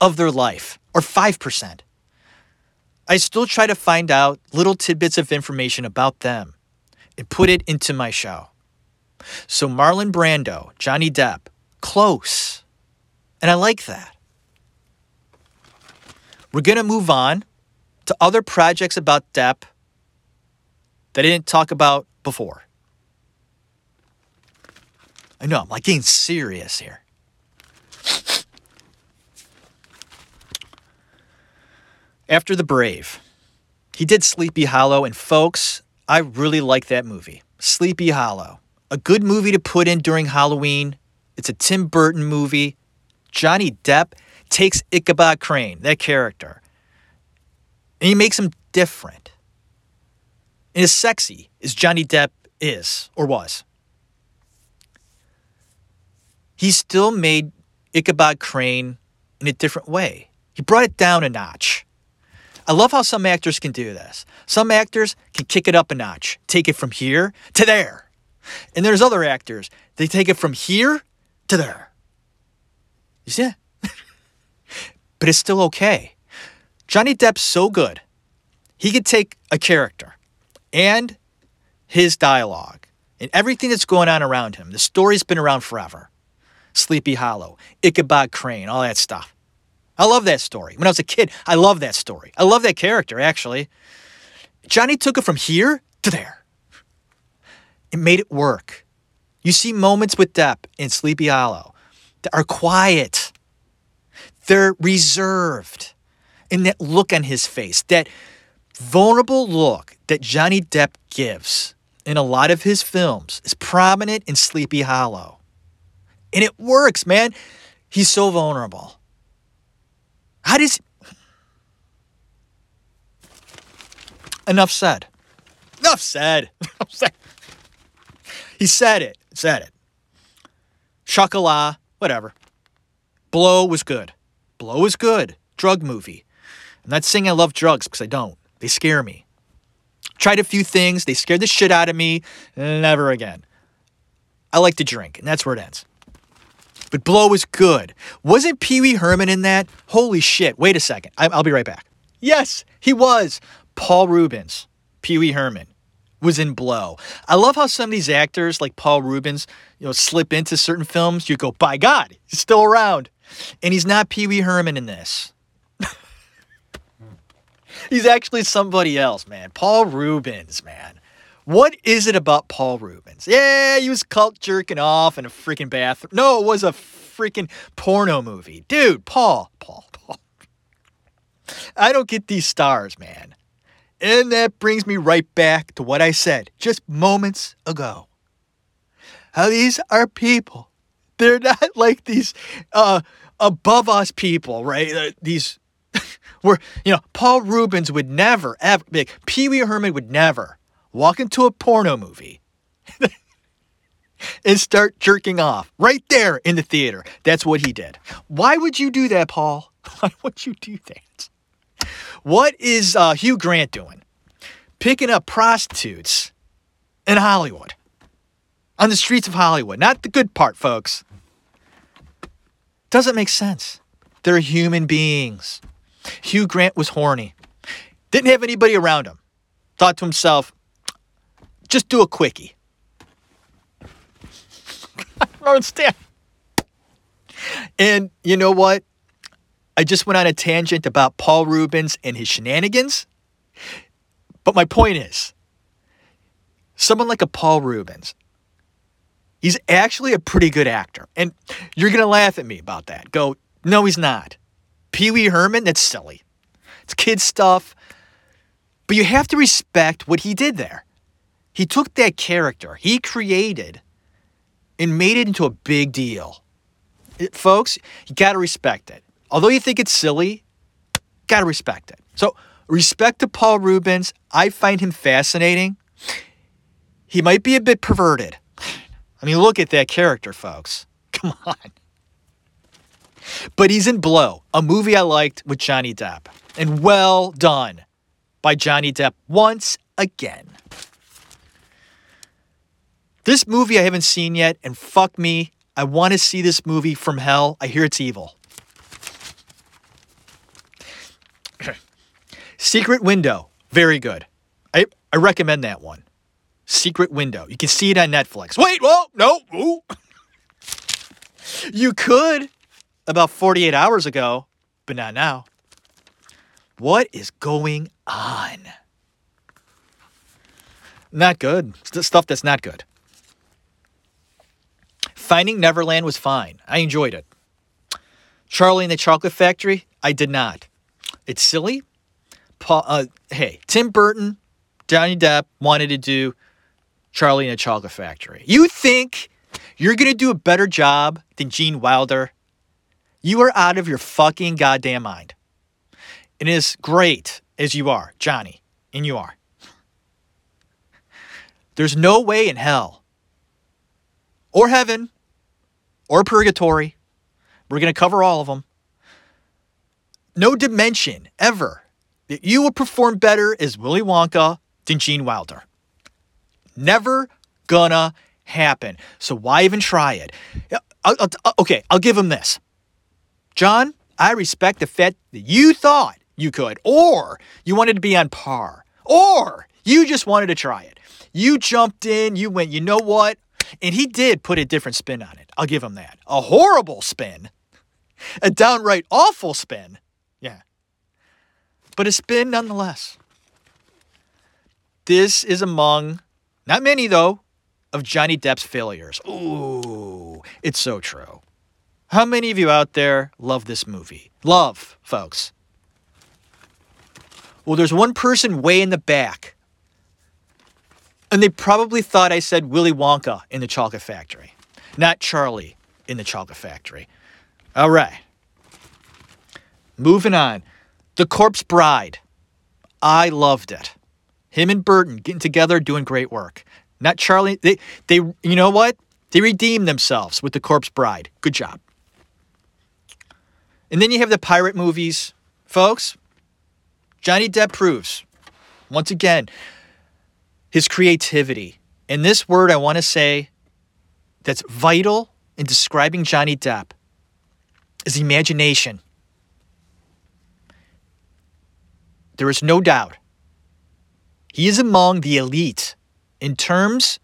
of their life, or five percent, I still try to find out little tidbits of information about them and put it into my show. So Marlon Brando, Johnny Depp, close. And I like that. We're going to move on to other projects about Depp that I didn't talk about before. I know, I'm like getting serious here. After The Brave, he did Sleepy Hollow, and folks, I really like that movie. Sleepy Hollow. A good movie to put in during Halloween. It's a Tim Burton movie. Johnny Depp takes Ichabod Crane, that character, and he makes him different. And as sexy as Johnny Depp is, or was, he still made Ichabod Crane in a different way. He brought it down a notch. I love how some actors can do this. Some actors can kick it up a notch. Take it from here to there. And there's other actors. They take it from here to there. You see that? But it's still okay. Johnny Depp's so good. He could take a character and his dialogue and everything that's going on around him. The story's been around forever. Sleepy Hollow, Ichabod Crane, all that stuff. I love that story. When I was a kid, I love that story. I love that character, actually. Johnny took it from here to there. It made it work. You see moments with Depp in Sleepy Hollow that are quiet. They're reserved. And that look on his face, that vulnerable look that Johnny Depp gives in a lot of his films is prominent in Sleepy Hollow. And it works, man. He's so vulnerable. How does... Enough said. Enough said. Enough said. He said it. Said it. Chocolat. Whatever. Blow was good. Blow was good. Drug movie. I'm not saying I love drugs because I don't. They scare me. Tried a few things. They scared the shit out of me. Never again. I like to drink. And that's where it ends. But Blow was good. Wasn't Pee Wee Herman in that? Holy shit. Wait a second. I, I'll be right back. Yes, he was. Paul Reubens, Pee Wee Herman, was in Blow. I love how some of these actors like Paul Reubens, you know, slip into certain films. You go, by God, he's still around. And he's not Pee Wee Herman in this. He's actually somebody else, man. Paul Reubens, man. What is it about Paul Reubens? Yeah, he was cult jerking off in a freaking bathroom. No, it was a freaking porno movie. Dude, Paul, Paul, Paul. I don't get these stars, man. And that brings me right back to what I said just moments ago. How these are people. They're not like these uh, above us people, right? These were, you know, Paul Reubens would never, ever, like, Pee Wee Herman would never walk into a porno movie and start jerking off right there in the theater. That's what he did. Why would you do that, Paul? Why would you do that? What is uh, Hugh Grant doing? Picking up prostitutes in Hollywood. On the streets of Hollywood. Not the good part, folks. Doesn't make sense. They're human beings. Hugh Grant was horny. Didn't have anybody around him. Thought to himself, just do a quickie. I don't understand. And you know what? I just went on a tangent about Paul Reubens and his shenanigans. But my point is, someone like a Paul Reubens, he's actually a pretty good actor. And you're going to laugh at me about that. Go, no, he's not. Pee Wee Herman, that's silly. It's kid stuff. But you have to respect what he did there. He took that character he created and made it into a big deal. It, folks, you got to respect it. Although you think it's silly, got to respect it. So respect to Paul Reubens. I find him fascinating. He might be a bit perverted. I mean, look at that character, folks. Come on. But he's in Blow, a movie I liked with Johnny Depp. And well done by Johnny Depp once again. This movie I haven't seen yet, and fuck me, I want to see this movie from hell. I hear it's evil. Secret Window, very good. I, I recommend that one. Secret Window. You can see it on Netflix. Wait, whoa, no. Ooh. You could about forty-eight hours ago, but not now. What is going on? Not good. St- stuff that's not good. Finding Neverland was fine. I enjoyed it. Charlie and the Chocolate Factory, I did not. It's silly. Paul, uh, hey, Tim Burton, Johnny Depp wanted to do Charlie and the Chocolate Factory. You think you're going to do a better job than Gene Wilder? You are out of your fucking goddamn mind. And as great as you are, Johnny, and you are, there's no way in hell or heaven or purgatory. We're going to cover all of them. No dimension ever that you will perform better as Willy Wonka than Gene Wilder. Never gonna happen. So why even try it? I'll, I'll, okay, I'll give him this. John, I respect the fact that you thought you could, or you wanted to be on par, or you just wanted to try it. You jumped in, you went, you know what? And he did put a different spin on it. I'll give him that. A horrible spin. A downright awful spin. Yeah. But a spin nonetheless. This is among, not many though, of Johnny Depp's failures. Ooh, it's so true. How many of you out there love this movie? Love, folks. Well, there's one person way in the back. And they probably thought I said Willy Wonka in the Chocolate Factory. Not Charlie in the Chocolate Factory. All right. Moving on. The Corpse Bride. I loved it. Him and Burton getting together, doing great work. Not Charlie. They, they, you know what? They redeemed themselves with The Corpse Bride. Good job. And then you have the pirate movies. Folks, Johnny Depp proves, once again, his creativity. And this word I want to say that's vital in describing Johnny Depp is imagination. There is no doubt he is among the elite in terms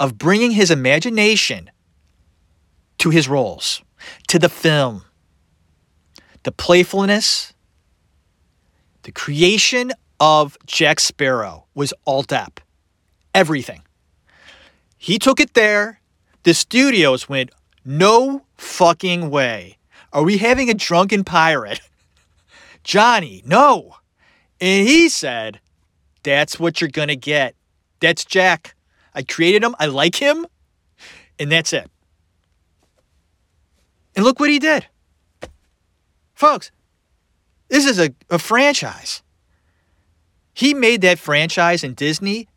of bringing his imagination to his roles, to the film. The playfulness, the creation of Jack Sparrow was all Depp. everything. He took it there. The studios went, no fucking way. Are we having a drunken pirate? Johnny, no. And he said, that's what you're going to get. That's Jack. I created him. I like him. And that's it. And look what he did. Folks, this is a, a franchise. He made that franchise in Disney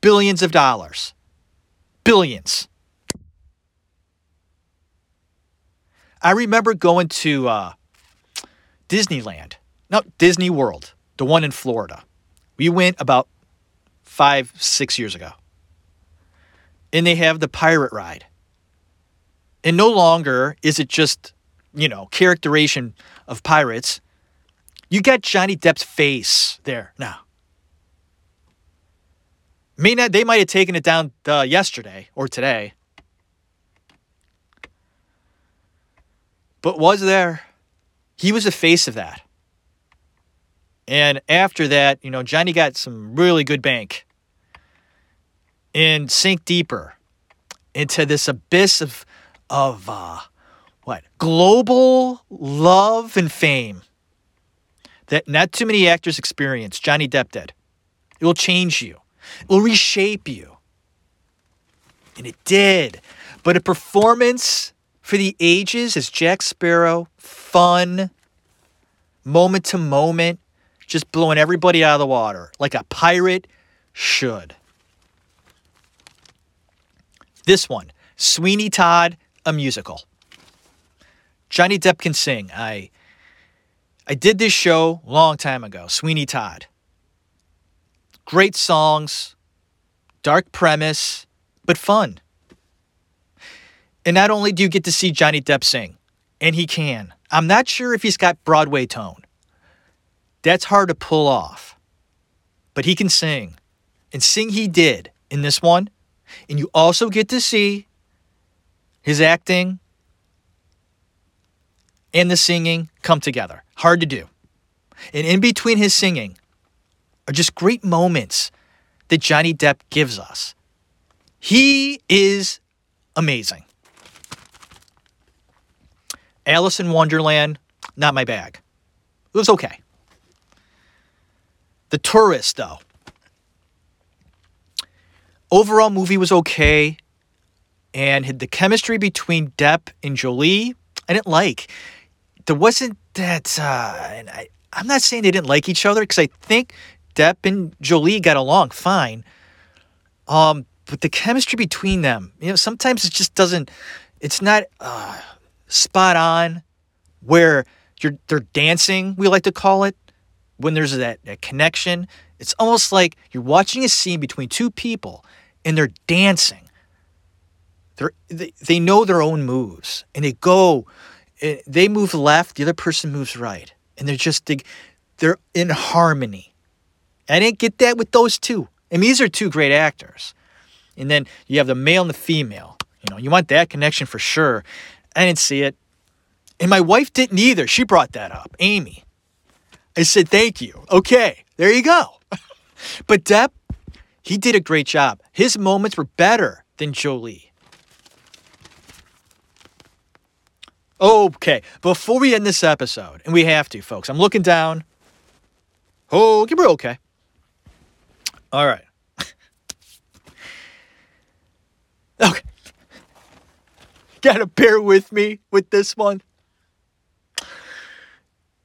billions of dollars. Billions. I remember going to uh, Disneyland. No, Disney World. The one in Florida. We went about five, six years ago. And they have the pirate ride. And no longer is it just, you know, characterization of pirates. You got Johnny Depp's face there now. May not, they might have taken it down uh, yesterday or today. But was there. He was the face of that. And after that, you know, Johnny got some really good bank. And sink deeper into this abyss of, of uh, what? Global love and fame that not too many actors experience. Johnny Depp did. It will change you. It will reshape you. And it did. But a performance for the ages as Jack Sparrow, fun, moment to moment, just blowing everybody out of the water like a pirate should. This one, Sweeney Todd, a musical. Johnny Depp can sing. I I did this show a long time ago, Sweeney Todd. Great songs, dark premise, but fun. And not only do you get to see Johnny Depp sing, and he can. I'm not sure if he's got Broadway tone. That's hard to pull off. But he can sing. And sing he did in this one. And you also get to see his acting and the singing come together. Hard to do. And in between his singing are just great moments that Johnny Depp gives us. He is amazing. Alice in Wonderland, not my bag. It was okay. The Tourist, though. Overall movie was okay, and the chemistry between Depp and Jolie, I didn't like. There wasn't that, uh, and I, I'm not saying they didn't like each other, because I think Depp and Jolie got along fine, um, but the chemistry between them, you know, sometimes it just doesn't, it's not uh, spot on where you're they're dancing, we like to call it, when there's that, that connection. It's almost like you're watching a scene between two people, and they're dancing. They're, they they know their own moves, and they go, they move left, the other person moves right, and they're just they, they're in harmony. I didn't get that with those two. I mean, these are two great actors, and then you have the male and the female. You know, you want that connection for sure. I didn't see it, and my wife didn't either. She brought that up, Amy. I said, "Thank you. Okay, there you go." But Depp, he did a great job. His moments were better than Jolie. Okay, before we end this episode, and we have to, folks, I'm looking down. Oh, give me okay. All right. Okay. Gotta bear with me with this one.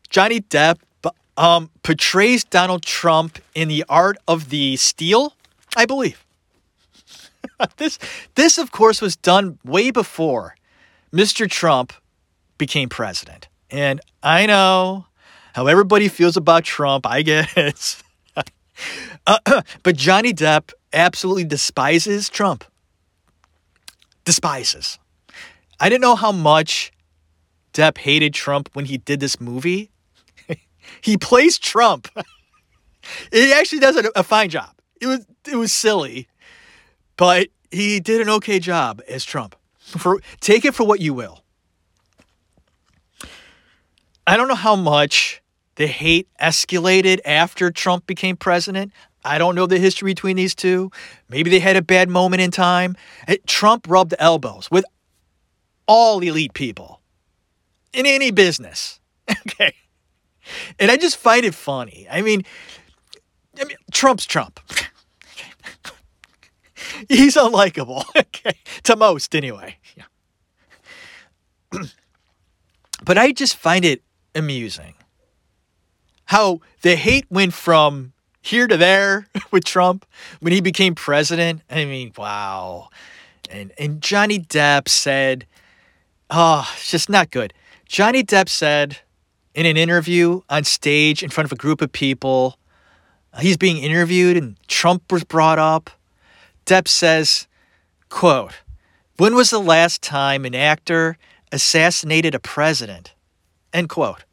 Johnny Depp um, portrays Donald Trump in The Art of the Steal, I believe. This, this, of course, was done way before Mister Trump became president. And I know how everybody feels about Trump, I guess. uh, but Johnny Depp absolutely despises Trump. Despises. I didn't know how much Depp hated Trump when he did this movie. He plays Trump. He actually does a, a fine job. It was it was silly, but he did an okay job as Trump. For take it for what you will. I don't know how much the hate escalated after Trump became president. I don't know the history between these two. Maybe they had a bad moment in time. It, Trump rubbed elbows with all elite people in any business. Okay. And I just find it funny. I mean, I mean Trump's Trump. He's unlikable. Okay. To most, anyway. Yeah. But I just find it amusing how the hate went from here to there with Trump when he became president. I mean, wow. And and Johnny Depp said, oh, it's just not good. Johnny Depp said in an interview on stage in front of a group of people, he's being interviewed and Trump was brought up. Depp says, quote, "When was the last time an actor assassinated a president?" End quote.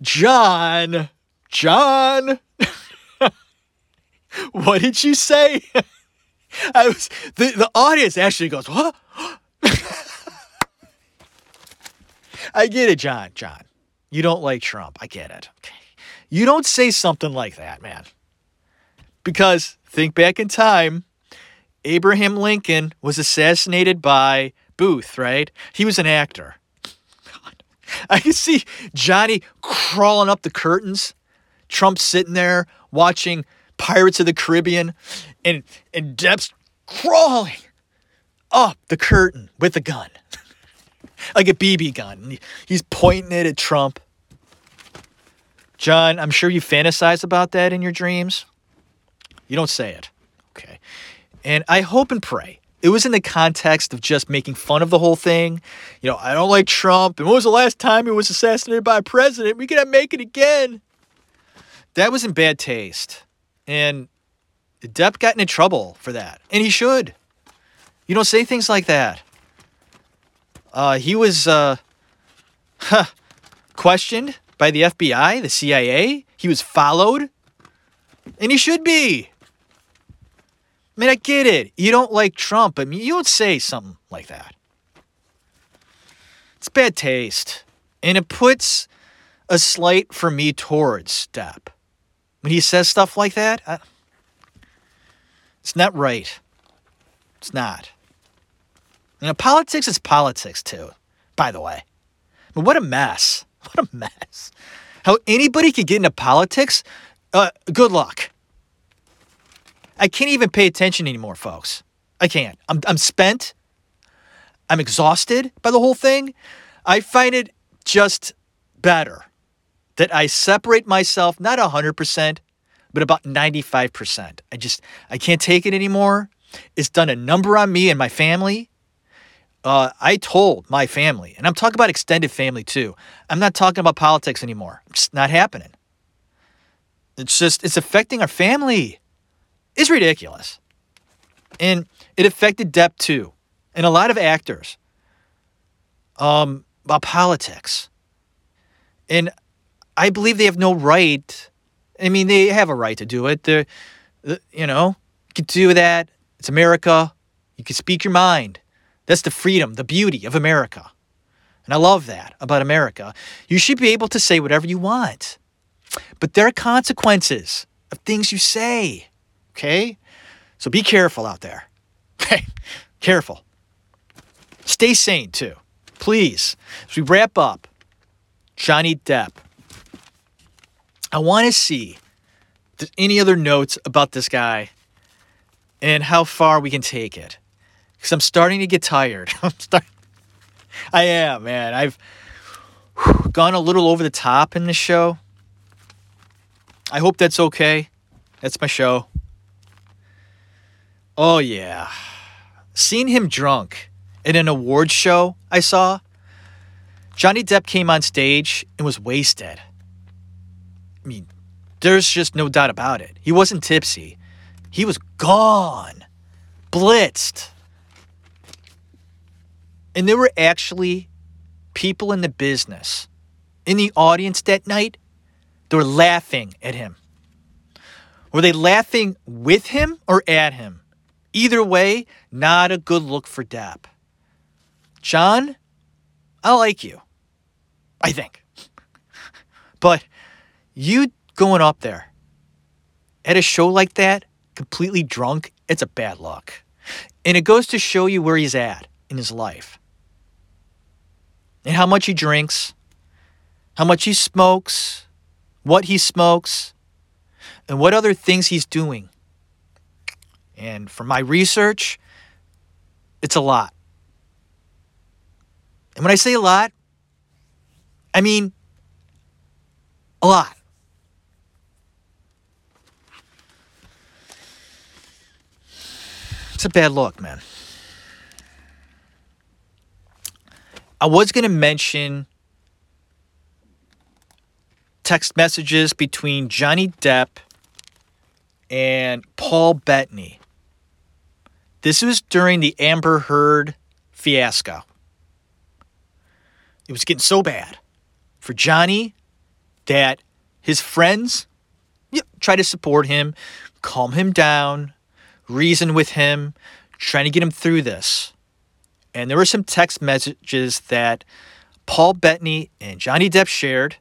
John, John, what did you say? I was, the, the audience actually goes, what? I get it, John, John. You don't like Trump. I get it. Okay. You don't say something like that, man. Because think back in time, Abraham Lincoln was assassinated by Booth, right? He was an actor. I can see Johnny crawling up the curtains, Trump sitting there watching Pirates of the Caribbean, and, and Depp's crawling up the curtain with a gun, like a B B gun. He's pointing it at Trump. John, I'm sure you fantasize about that in your dreams. You don't say it. Okay. And I hope and pray it was in the context of just making fun of the whole thing. You know, I don't like Trump. And when was the last time he was assassinated by a president? We cannot make it again. That was in bad taste. And Depp got into trouble for that. And he should. You don't say things like that. Uh, he was uh, huh, questioned by the F B I, the C I A. He was followed. And he should be. I mean, I get it. You don't like Trump. I mean, you don't say something like that. It's bad taste. And it puts a slight for me towards Depp. When he says stuff like that, I, it's not right. It's not. You know, politics is politics, too, by the way. But what a mess. What a mess. How anybody could get into politics, uh, good luck. I can't even pay attention anymore, folks. I can't. I'm I'm spent. I'm exhausted by the whole thing. I find it just better that I separate myself, not one hundred percent, but about ninety-five percent. I just, I can't take it anymore. It's done a number on me and my family. Uh, I told my family, and I'm talking about extended family too. I'm not talking about politics anymore. It's not happening. It's just, it's affecting our family. It's ridiculous. And it affected Depp too. And a lot of actors. Um, about politics. And I believe they have no right. I mean, they have a right to do it. They're, you know, you can do that. It's America. You can speak your mind. That's the freedom, the beauty of America. And I love that about America. You should be able to say whatever you want. But there are consequences of things you say. Okay? So be careful out there. Okay? Careful. Stay sane, too. Please. As we wrap up, Johnny Depp. I want to see if there's any other notes about this guy and how far we can take it. Because I'm starting to get tired. I'm start- I am, man. I've whew, gone a little over the top in this show. I hope that's okay. That's my show. Oh, yeah. Seen him drunk at an awards show I saw. Johnny Depp came on stage and was wasted. I mean, there's just no doubt about it. He wasn't tipsy. He was gone. Blitzed. And there were actually people in the business, in the audience that night, they were laughing at him. Were they laughing with him or at him? Either way, not a good look for Depp. John, I like you. I think. But you going up there at a show like that, completely drunk, it's a bad look. And it goes to show you where he's at in his life. And how much he drinks, how much he smokes, what he smokes, and what other things he's doing. And from my research, it's a lot. And when I say a lot, I mean a lot. It's a bad look, man. I was going to mention text messages between Johnny Depp and Paul Bettany. This was during the Amber Heard fiasco. It was getting so bad for Johnny that his friends yeah, tried to support him, calm him down, reason with him, trying to get him through this. And there were some text messages that Paul Bettany and Johnny Depp shared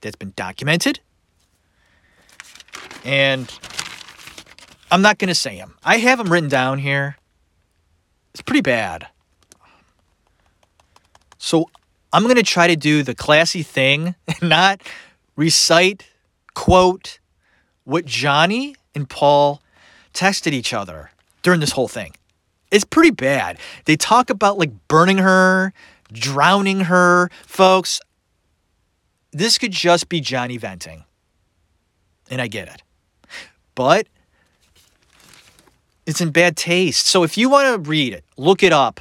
that's been documented. And I'm not going to say them. I have them written down here. It's pretty bad. So I'm going to try to do the classy thing and not recite, quote, what Johnny and Paul texted each other during this whole thing. It's pretty bad. They talk about like burning her, drowning her. Folks, this could just be Johnny venting. And I get it. But it's in bad taste. So if you want to read it, look it up.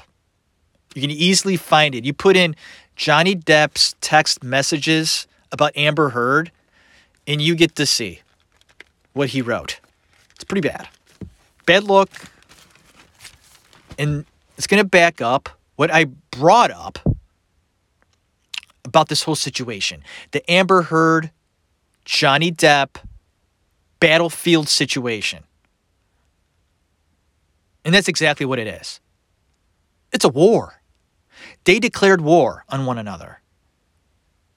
You can easily find it. You put in Johnny Depp's text messages about Amber Heard, and you get to see what he wrote. It's pretty bad. Bad look. And it's going to back up what I brought up about this whole situation. The Amber Heard, Johnny Depp, battlefield situation. And that's exactly what it is. It's a war. They declared war on one another.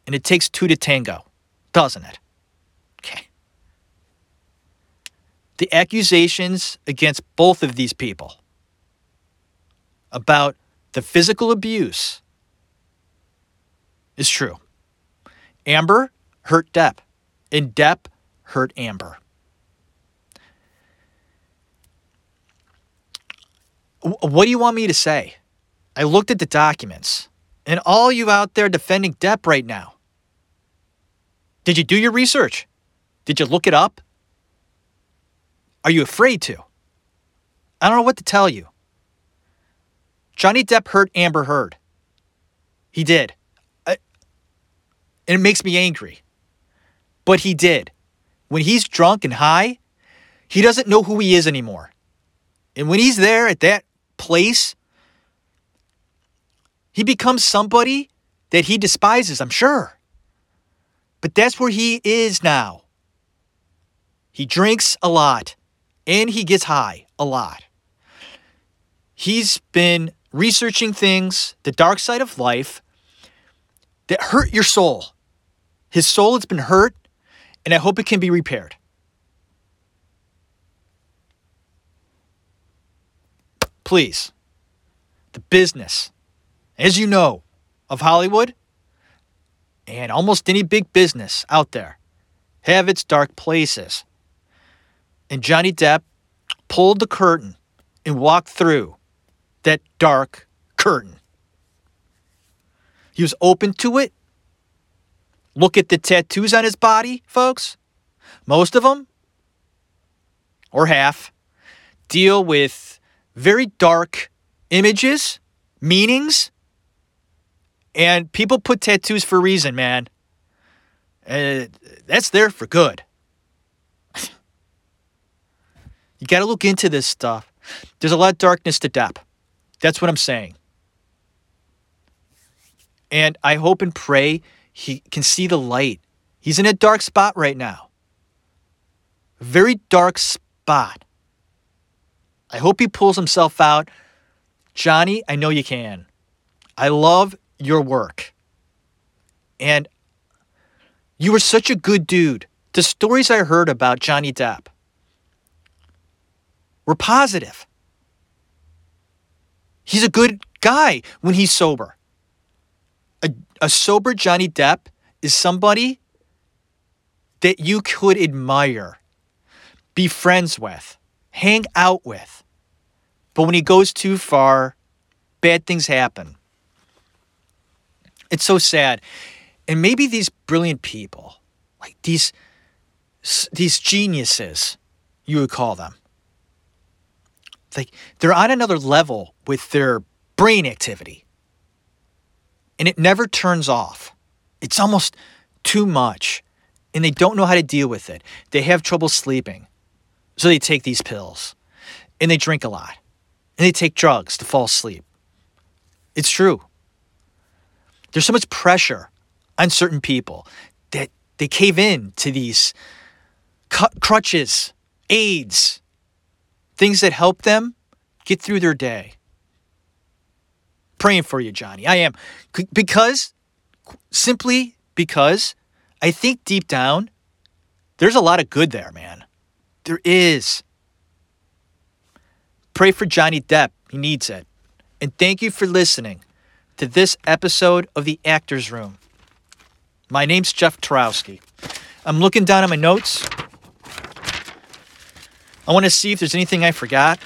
And it takes two to tango, doesn't it? Okay. The accusations against both of these people about the physical abuse is true. Amber hurt Depp, and Depp hurt Amber. What do you want me to say? I looked at the documents, and all you out there defending Depp right now, did you do your research? Did you look it up? Are you afraid to? I don't know what to tell you. Johnny Depp hurt Amber Heard. He did. I, and it makes me angry. But he did. When he's drunk and high, he doesn't know who he is anymore. And when he's there at that place, he becomes somebody that he despises, I'm sure. But that's where he is now. He drinks a lot, and he gets high a lot. He's been researching things, the dark side of life, that hurt your soul. His soul has been hurt, and I hope it can be repaired. Please. The business, as you know, of Hollywood, and almost any big business out there, have its dark places. And Johnny Depp pulled the curtain and walked through that dark curtain. He was open to it. Look at the tattoos on his body, folks. Most of them, or half, deal with very dark images, meanings, and people put tattoos for a reason, man. Uh, that's there for good. You got to look into this stuff. There's a lot of darkness to Depp. That's what I'm saying. And I hope and pray he can see the light. He's in a dark spot right now. A very dark spot. I hope he pulls himself out. Johnny, I know you can. I love your work. And You were such a good dude. The stories I heard about Johnny Depp were positive. He's a good guy when he's sober. A, a sober Johnny Depp is somebody that you could admire, be friends with, hang out with. But when he goes too far, bad things happen. It's so sad. And maybe these brilliant people, like these, these geniuses, you would call them, like they're on another level with their brain activity. And it never turns off. It's almost too much. And they don't know how to deal with it. They have trouble sleeping. So they take these pills. And they drink a lot. And they take drugs to fall asleep. It's true. There's so much pressure on certain people that they cave in to these crutches, aids, things that help them get through their day. Praying for you, Johnny. I am. Because, simply because, I think deep down, there's a lot of good there, man. There is. Pray for Johnny Depp. He needs it. And thank you for listening to this episode of The Actors Room. My name's Jeff Tarowski. I'm looking down at my notes. I want to see if there's anything I forgot.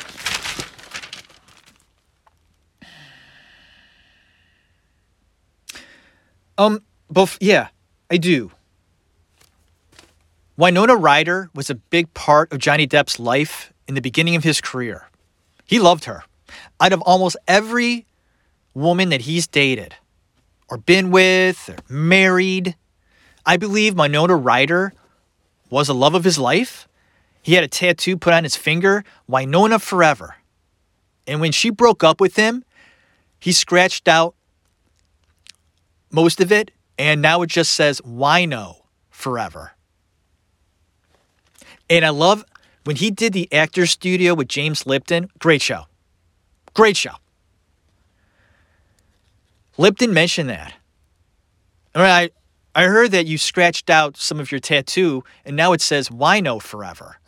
Um, both, yeah, I do. Winona Ryder was a big part of Johnny Depp's life in the beginning of his career. He loved her. Out of almost every woman that he's dated or been with or married, I believe Winona Ryder was the love of his life. He had a tattoo put on his finger, Winona Forever. And when she broke up with him, he scratched out most of it, and now it just says Wino Forever. And I love when he did the Actors Studio with James Lipton. Great show. Great show. Lipton mentioned that. All right, I, I heard that you scratched out some of your tattoo and now it says Wino Forever.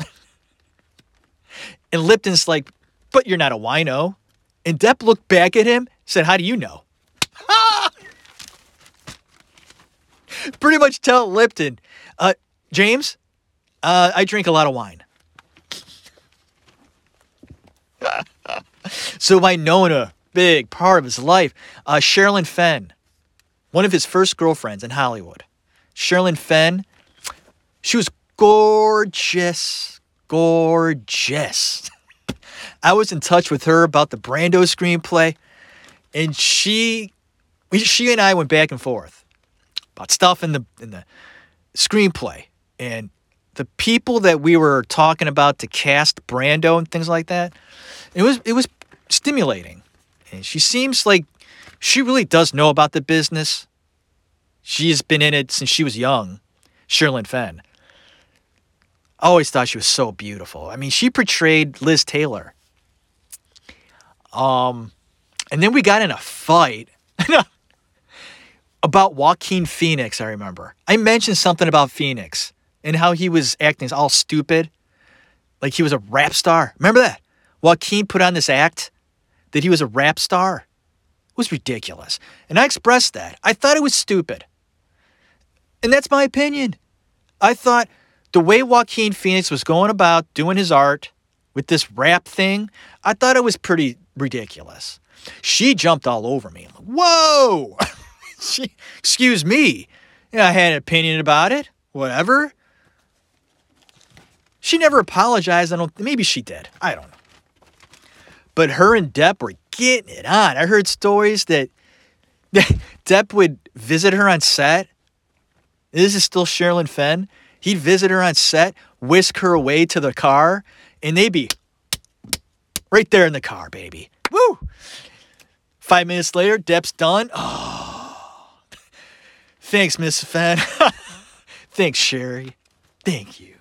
And Lipton's like, but you're not a wino. And Depp looked back at him, said, how do you know? Pretty much tell Lipton, uh, James, uh, I drink a lot of wine. So Winona, big part of his life. Uh, Sherilyn Fenn, one of his first girlfriends in Hollywood. Sherilyn Fenn, she was gorgeous, gorgeous. I was in touch with her about the Brando screenplay, and she, she and I went back and forth about stuff in the in the screenplay and the people that we were talking about to cast Brando and things like that. It was it was stimulating, and she seems like she really does know about the business. She has been in it since she was young, Sherilyn Fenn. I always thought she was so beautiful. I mean, she portrayed Liz Taylor. Um, and then we got in a fight. About Joaquin Phoenix, I remember. I mentioned something about Phoenix and how he was acting all stupid. Like he was a rap star. Remember that? Joaquin put on this act that he was a rap star. It was ridiculous. And I expressed that. I thought it was stupid. And that's my opinion. I thought the way Joaquin Phoenix was going about doing his art with this rap thing, I thought it was pretty ridiculous. She jumped all over me. I'm like, whoa! She, excuse me. You know, I had an opinion about it. Whatever. She never apologized. I don't. Maybe she did. I don't know. But her and Depp were getting it on. I heard stories that, that Depp would visit her on set. This is still Sherilyn Fenn. He'd visit her on set, whisk her away to the car, and they'd be right there in the car, baby. Woo! Five minutes later, Depp's done. Oh. Thanks, Miss Fenn. Thanks, Sherry. Thank you.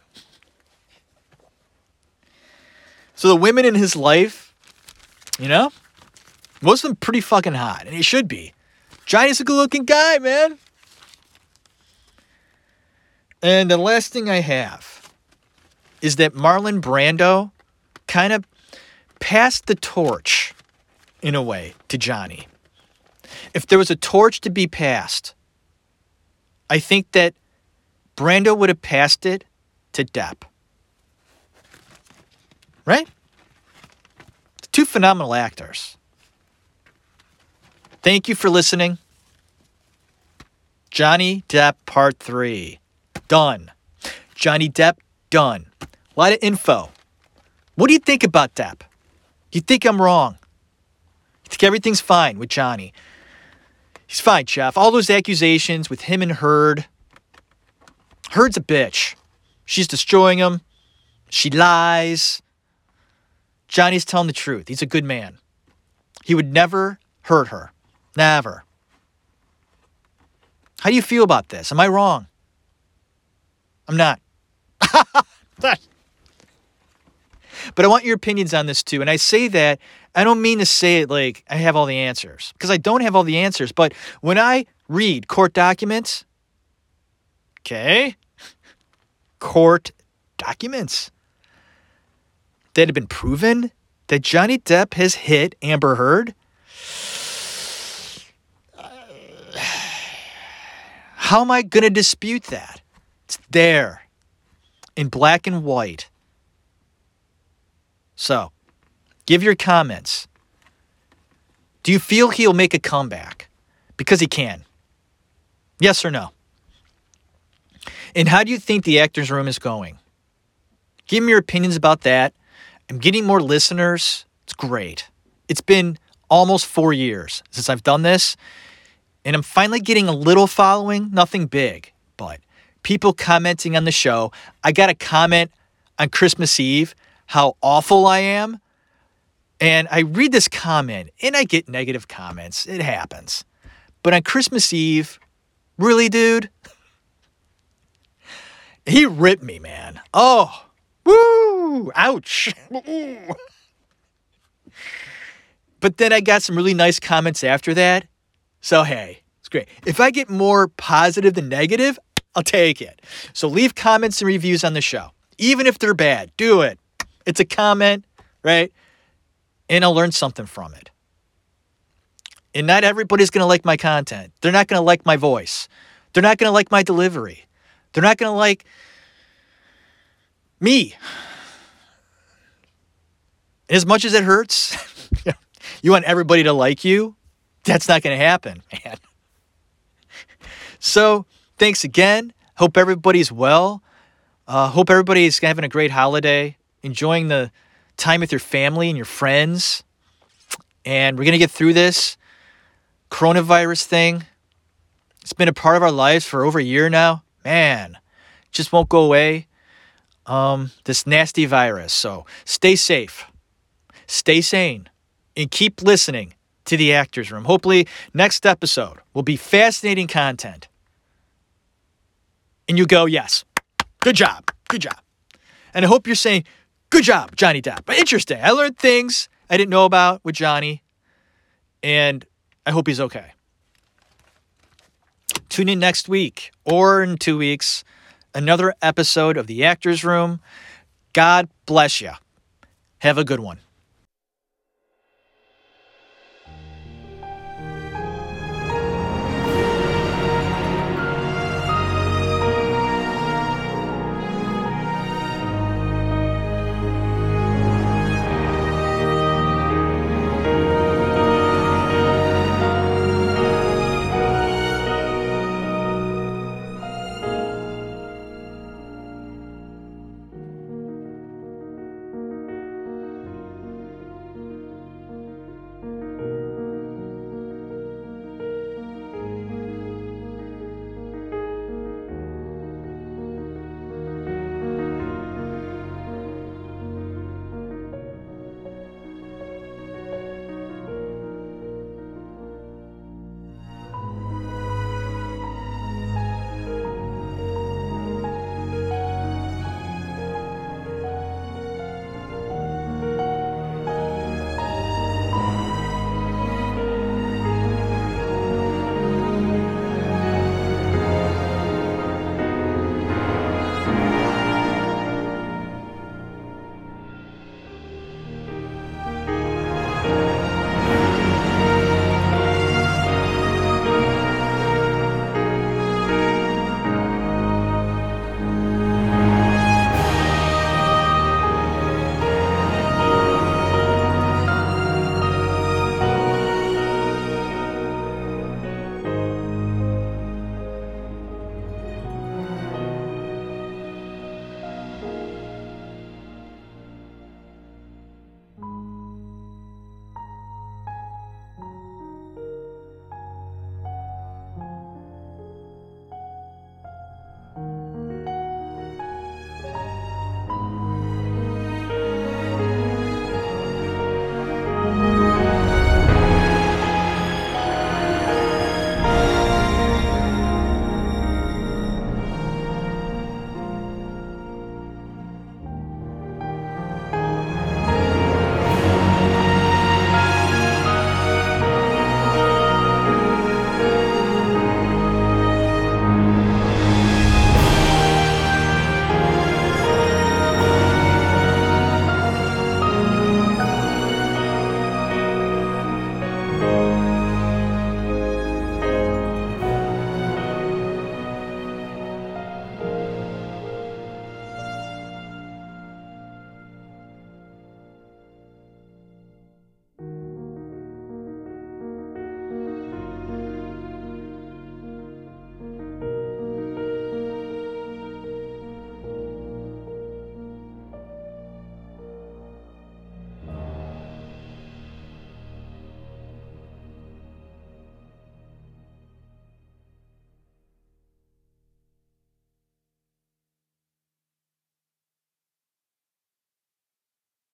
So the women in his life, you know, most of them pretty fucking hot. And he should be. Johnny's a good-looking guy, man. And the last thing I have is that Marlon Brando kind of passed the torch, in a way, to Johnny. If there was a torch to be passed, I think that Brando would have passed it to Depp. Right? Two phenomenal actors. Thank you for listening. Johnny Depp Part three. Done. Johnny Depp, done. A lot of info. What do you think about Depp? You think I'm wrong? You think everything's fine with Johnny? He's fine, Jeff. All those accusations with him and Heard. Heard's a bitch. She's destroying him. She lies. Johnny's telling the truth. He's a good man. He would never hurt her. Never. How do you feel about this? Am I wrong? I'm not. But I want your opinions on this too. And I say that, I don't mean to say it like I have all the answers, because I don't have all the answers. But when I read court documents, okay, court documents that have been proven that Johnny Depp has hit Amber Heard, how am I going to dispute that? It's there in black and white. So, give your comments. Do you feel he'll make a comeback? Because he can. Yes or no? And how do you think the actors' room is going? Give me your opinions about that. I'm getting more listeners. It's great. It's been almost four years since I've done this. And I'm finally getting a little following. Nothing big, but people commenting on the show. I got a comment on Christmas Eve how awful I am. And I read this comment, and I get negative comments. It happens. But on Christmas Eve, really, dude? He ripped me, man. Oh, woo, ouch. But then I got some really nice comments after that. So, hey, it's great. If I get more positive than negative, I'll take it. So leave comments and reviews on the show. Even if they're bad, do it. It's a comment, right? And I'll learn something from it. And not everybody's going to like my content. They're not going to like my voice. They're not going to like my delivery. They're not going to like me. As much as it hurts, you want everybody to like you? That's not going to happen, man. So, thanks again. Hope everybody's well. Uh, hope everybody's having a great holiday, enjoying the time with your family and your friends. And we're going to get through this coronavirus thing. It's been a part of our lives for over a year now. Man, just won't go away. Um, this nasty virus. So stay safe, stay sane, and keep listening to the Actors Room. Hopefully next episode will be fascinating content. And you go, yes, good job, good job. And I hope you're saying, good job, Johnny Depp. Interesting. I learned things I didn't know about with Johnny, and I hope he's okay. Tune in next week, or in two weeks, another episode of The Actors Room. God bless you. Have a good one.